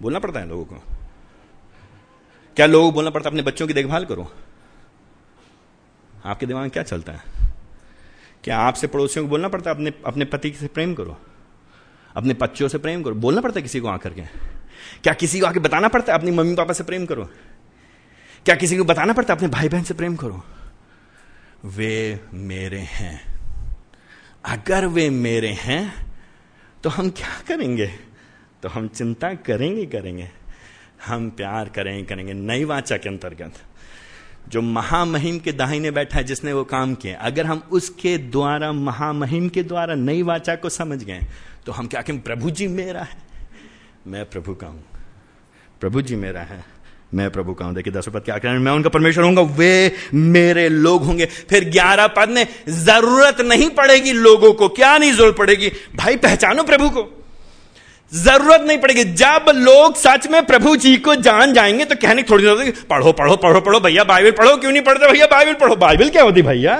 बोलना पड़ता है लोगों को? क्या लोगों को बोलना पड़ता है अपने बच्चों की देखभाल करो? आपके दिमाग में क्या चलता है? क्या आपसे पड़ोसियों को बोलना पड़ता है अपने अपने पति से प्रेम करो, अपने बच्चों से प्रेम करो? बोलना पड़ता है किसी को आकर के? क्या किसी को आके बताना पड़ता है अपने मम्मी पापा से प्रेम करो? क्या किसी को बताना पड़ता है अपने भाई बहन से प्रेम करो? वे मेरे हैं। अगर वे मेरे हैं तो हम क्या करेंगे? तो हम चिंता करेंगे करेंगे हम प्यार करेंगे करेंगे नई वाचा के अंतर्गत जो महामहिम के दाहिने बैठा है, जिसने वो काम किए, अगर हम उसके द्वारा, महामहिम के द्वारा नई वाचा को समझ गए तो हम क्या कहें? प्रभु जी मेरा है, मैं प्रभु का हूं। प्रभु जी मेरा है, मैं प्रभु का हूं। देखिए दसवें पद क्या कह रहे हैं, मैं उनका परमेश्वर होऊंगा, वे मेरे लोग होंगे। फिर ग्यारह पद में जरूरत नहीं पड़ेगी लोगों को। क्या नहीं जरूरत पड़ेगी भाई? पहचानो प्रभु को। जरूरत नहीं पड़ेगी। जब लोग सच में प्रभु जी को जान जाएंगे तो कहने की थोड़ी जरूरत होगी, पढ़ो पढ़ो पढ़ो पढ़ो भैया बाइबल पढ़ो। क्यों नहीं पढ़ते भैया बाइबल पढ़ो? बाइबल क्या होती भैया?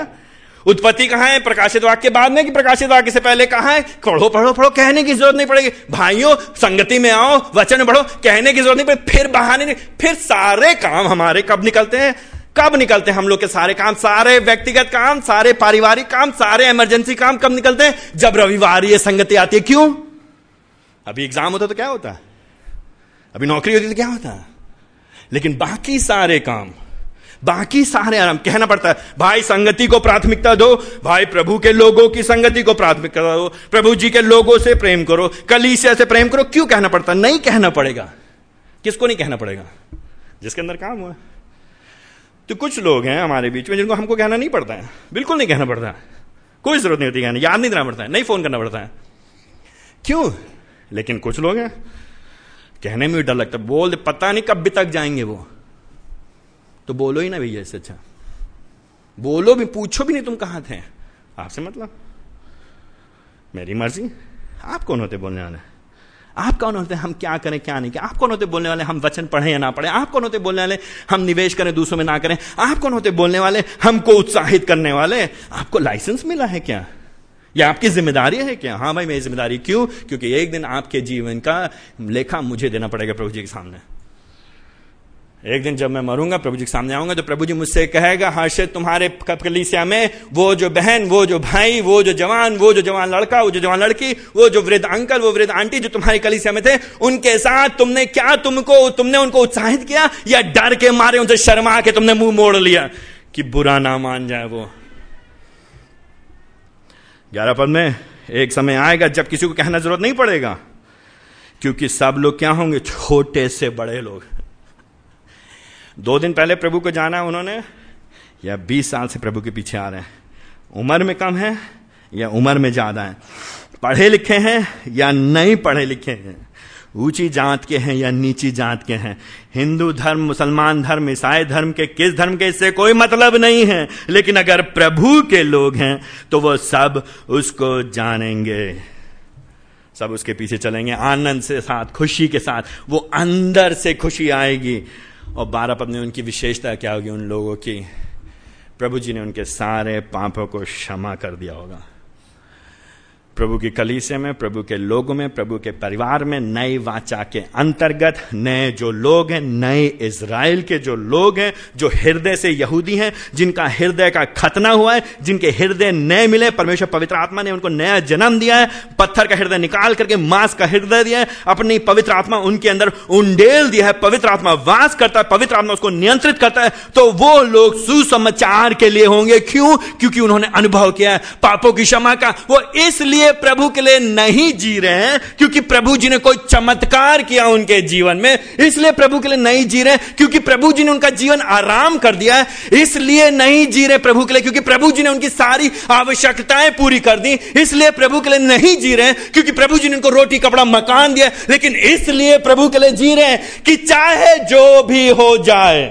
उत्पत्ति कहां है? प्रकाशित वाक्य बाद में कि प्रकाशित वाक्य से पहले कहां है? पढ़ो पढ़ो पढ़ो, कहने की जरूरत नहीं पड़ेगी। भाइयों संगति में आओ, वचन में पढ़ो, कहने की जरूरत नहीं पड़ेगी। फिर बहाने नहीं। फिर सारे काम हमारे कब निकलते हैं? कब निकलते हैं हम लोग के सारे काम, सारे व्यक्तिगत काम, सारे पारिवारिक काम, सारे इमरजेंसी काम कब निकलते हैं? जब रविवार ये संगति आती है। क्यों? अभी एग्जाम होता तो क्या होता है? अभी नौकरी होती तो क्या होता है? लेकिन बाकी सारे काम, बाकी सारे आराम, कहना पड़ता है भाई संगति को प्राथमिकता दो, भाई प्रभु के लोगों की संगति को प्राथमिकता दो, प्रभु जी के लोगों से प्रेम करो, कलीसिया से प्रेम करो। क्यों कहना पड़ता? नहीं कहना पड़ेगा। किसको नहीं कहना पड़ेगा? जिसके अंदर काम हुआ। तो कुछ लोग हैं हमारे बीच में जिनको हमको कहना नहीं पड़ता है, बिल्कुल नहीं कहना पड़ता, कोई जरूरत नहीं होती कहना, याद नहीं देना पड़ता है, नहीं फोन करना पड़ता है। क्यों? लेकिन कुछ लोग हैं कहने में भी डर लगता है, बोल दे पता नहीं कब भी तक जाएंगे वो। तो बोलो ही ना भैया, इससे अच्छा बोलो भी, पूछो भी नहीं तुम कहां थे, आपसे मतलब, मेरी मर्जी। आप कौन होते बोलने वाले? आप कौन होते हम क्या करें क्या नहीं? क्या आप कौन होते बोलने वाले हम वचन पढ़ें या ना पढ़ें? आप कौन होते बोलने वाले हम निवेश करें दूसरों में ना करें? आप कौन होते बोलने वाले हमको उत्साहित करने वाले? आपको लाइसेंस मिला है क्या? यह आपकी जिम्मेदारी है क्या? हाँ भाई मेरी जिम्मेदारी। क्यों? क्योंकि एक दिन आपके जीवन का लेखा मुझे देना पड़ेगा प्रभु जी के सामने। एक दिन जब मैं मरूंगा प्रभु जी के सामने आऊंगा तो प्रभु जी मुझसे कहेगा, हर्षित तुम्हारे कलीसिया में वो जो बहन, वो जो भाई, वो जो जवान, वो जो जवान लड़का, वो जो जवान लड़की, वो जो वृद्ध अंकल, वो वृद्ध आंटी जो तुम्हारी कलीसिया में थे, उनके साथ तुमने क्या, तुमको तुमने उनको उत्साहित किया या डर के मारे उनसे शर्मा के तुमने मुंह मोड़ लिया कि बुरा ना मान जाए वो? ग्यारह पद में एक समय आएगा जब किसी को कहना जरूरत नहीं पड़ेगा, क्योंकि सब लोग क्या होंगे? छोटे से बड़े लोग। दो दिन पहले प्रभु को जाना है उन्होंने, या बीस साल से प्रभु के पीछे आ रहे हैं, उम्र में कम है या उम्र में ज्यादा है, पढ़े लिखे हैं या नहीं पढ़े लिखे हैं, ऊंची जात के हैं या नीची जात के हैं, हिंदू धर्म, मुसलमान धर्म, ईसाई धर्म के, किस धर्म के, इससे कोई मतलब नहीं है। लेकिन अगर प्रभु के लोग हैं तो वो सब उसको जानेंगे, सब उसके पीछे चलेंगे, आनंद के साथ, खुशी के साथ, वो अंदर से खुशी आएगी। और बारह पद में उनकी विशेषता क्या होगी उन लोगों की? प्रभु जी ने उनके सारे पापों को क्षमा कर दिया होगा। प्रभु की कलीसिया में, प्रभु के लोगों में, प्रभु के परिवार में, नई वाचा के अंतर्गत नए जो लोग हैं, नए इज़राइल के जो लोग हैं, जो हृदय से यहूदी हैं, जिनका हृदय का खतना हुआ है, जिनके हृदय नए मिले, परमेश्वर पवित्र आत्मा ने उनको नया जन्म दिया है, पत्थर का हृदय निकाल करके मांस का हृदय दिया है, अपनी पवित्र आत्मा उनके अंदर उंडेल दिया है, पवित्र आत्मा वास करता है, पवित्र आत्मा उसको नियंत्रित करता है, तो वो लोग सुसमाचार के लिए होंगे। क्यों? क्योंकि उन्होंने अनुभव किया है पापों की क्षमा का। वो इसलिए प्रभु के लिए नहीं जी रहे हैं क्योंकि प्रभु जी ने कोई चमत्कार किया उनके जीवन में, इसलिए प्रभु के लिए नहीं जी रहे हैं क्योंकि प्रभु जी ने उनका जीवन आराम कर दिया है, इसलिए नहीं जी रहे प्रभु के लिए क्योंकि प्रभु जी ने उनकी सारी आवश्यकताएं पूरी कर दी, इसलिए प्रभु के लिए नहीं जी रहे हैं क्योंकि प्रभु जी ने उनको रोटी कपड़ा मकान दिया, लेकिन इसलिए प्रभु के लिए जी रहे हैं कि चाहे जो भी हो जाए,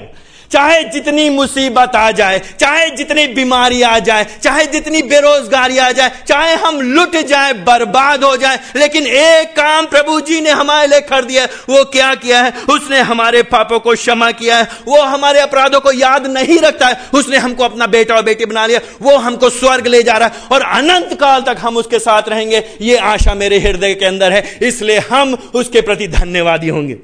चाहे जितनी मुसीबत आ जाए, चाहे जितनी बीमारी आ जाए, चाहे जितनी बेरोजगारी आ जाए, चाहे हम लुट जाए, बर्बाद हो जाए, लेकिन एक काम प्रभु जी ने हमारे लिए कर दिया है। वो क्या किया है? उसने हमारे पापों को क्षमा किया है, वो हमारे अपराधों को याद नहीं रखता है, उसने हमको अपना बेटा और बेटी बना लिया, वो हमको स्वर्ग ले जा रहा है और अनंत काल तक हम उसके साथ रहेंगे, ये आशा मेरे हृदय के अंदर है, इसलिए हम उसके प्रति धन्यवादी होंगे।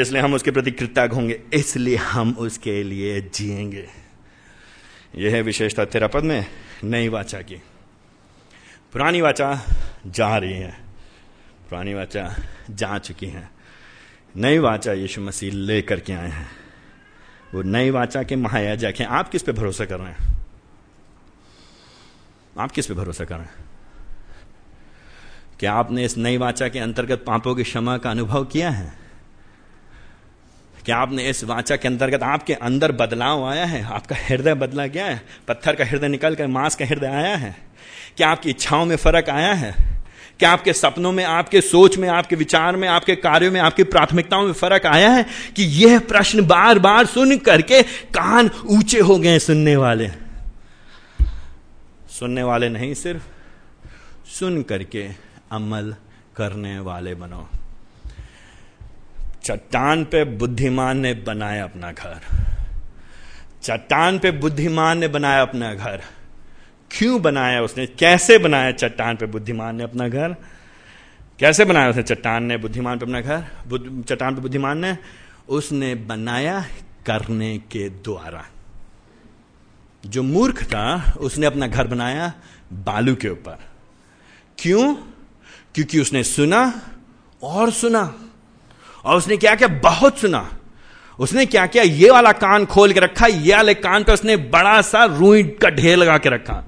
इसलिए हम उसके प्रति कृतज्ञ होंगे, इसलिए हम उसके लिए जिएंगे। यह है विशेषता तेरह पद में नई वाचा की। पुरानी वाचा जा रही है, पुरानी वाचा जा चुकी है, नई वाचा यीशु मसीह लेकर के आए हैं। वो नई वाचा के महायाजक हैं। आप किस पे भरोसा कर रहे हैं? आप किस पे भरोसा कर रहे हैं? क्या आपने इस नई वाचा के अंतर्गत पापों की क्षमा का अनुभव किया है? क्या आपने इस वाचा के अंतर्गत आपके अंदर बदलाव आया है? आपका हृदय बदला गया है? पत्थर का हृदय निकल कर मांस का हृदय आया है? क्या आपकी इच्छाओं में फर्क आया है? क्या आपके सपनों में, आपके सोच में, आपके विचार में, आपके कार्यों में, आपकी प्राथमिकताओं में फर्क आया है? कि यह प्रश्न बार बार सुन करके कान ऊंचे हो गए सुनने वाले, सुनने वाले नहीं, सिर्फ सुन करके अमल करने वाले बनो। चट्टान पे बुद्धिमान ने बनाया अपना घर, चट्टान पे बुद्धिमान ने बनाया अपना घर। क्यों बनाया उसने? कैसे बनाया? चट्टान पे बुद्धिमान ने अपना घर कैसे बनाया उसने? चट्टान ने बुद्धिमान पे अपना घर चट्टान पे बुद्धिमान ने उसने बनाया करने के द्वारा। जो मूर्ख था उसने अपना घर बनाया बालू के ऊपर। क्यों? क्योंकि उसने सुना और सुना, और उसने क्या क्या? बहुत सुना। उसने क्या क्या? ये वाला कान खोल के रखा, ये वाले कान पे उसने बड़ा सा रुई का ढेर लगा के रखा।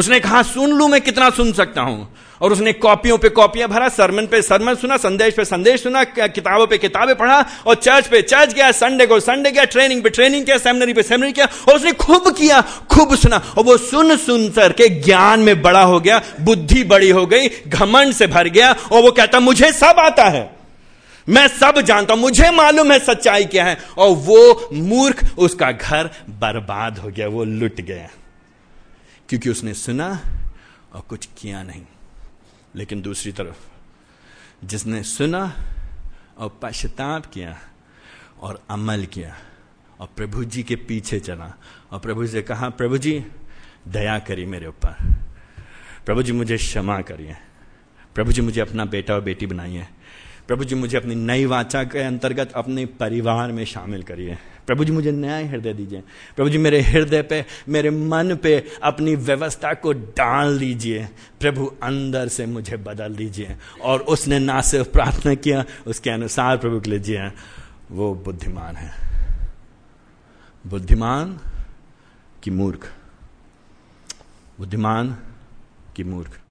उसने कहा सुन लूं मैं कितना सुन सकता हूं, और उसने कॉपियों पे कॉपियां भरा, सरमन पे सरमन सुना, संदेश पे संदेश सुना, किताबों पे किताबें पढ़ा, और चर्च पे चर्च गया, संडे को संडे गया, ट्रेनिंग पे ट्रेनिंग किया, सेमिनरी पे सेमिनरी किया, और उसने खूब किया, खूब सुना। और वो सुन सुन करके ज्ञान में बड़ा हो गया, बुद्धि बड़ी हो गई, घमंड से भर गया, और वो कहता मुझे सब आता है, मैं सब जानता हूं, मुझे मालूम है सच्चाई क्या है। और वो मूर्ख, उसका घर बर्बाद हो गया, वो लुट गया, क्योंकि उसने सुना और कुछ किया नहीं। लेकिन दूसरी तरफ जिसने सुना और पश्चाताप किया और अमल किया और प्रभु जी के पीछे चला और प्रभु जी से कहा प्रभु जी दया करिए मेरे ऊपर, प्रभु जी मुझे क्षमा करिए, प्रभु जी मुझे अपना बेटा और बेटी बनाइए, प्रभु जी मुझे अपनी नई वाचा के अंतर्गत अपने परिवार में शामिल करिए, प्रभु जी मुझे नया हृदय दीजिए, प्रभु जी मेरे हृदय पे, मेरे मन पे अपनी व्यवस्था को डाल दीजिए, प्रभु अंदर से मुझे बदल दीजिए। और उसने ना सिर्फ प्रार्थना किया, उसके अनुसार प्रभु के लिए जिया। वो बुद्धिमान है। बुद्धिमान की मूर्ख, बुद्धिमान की मूर्ख।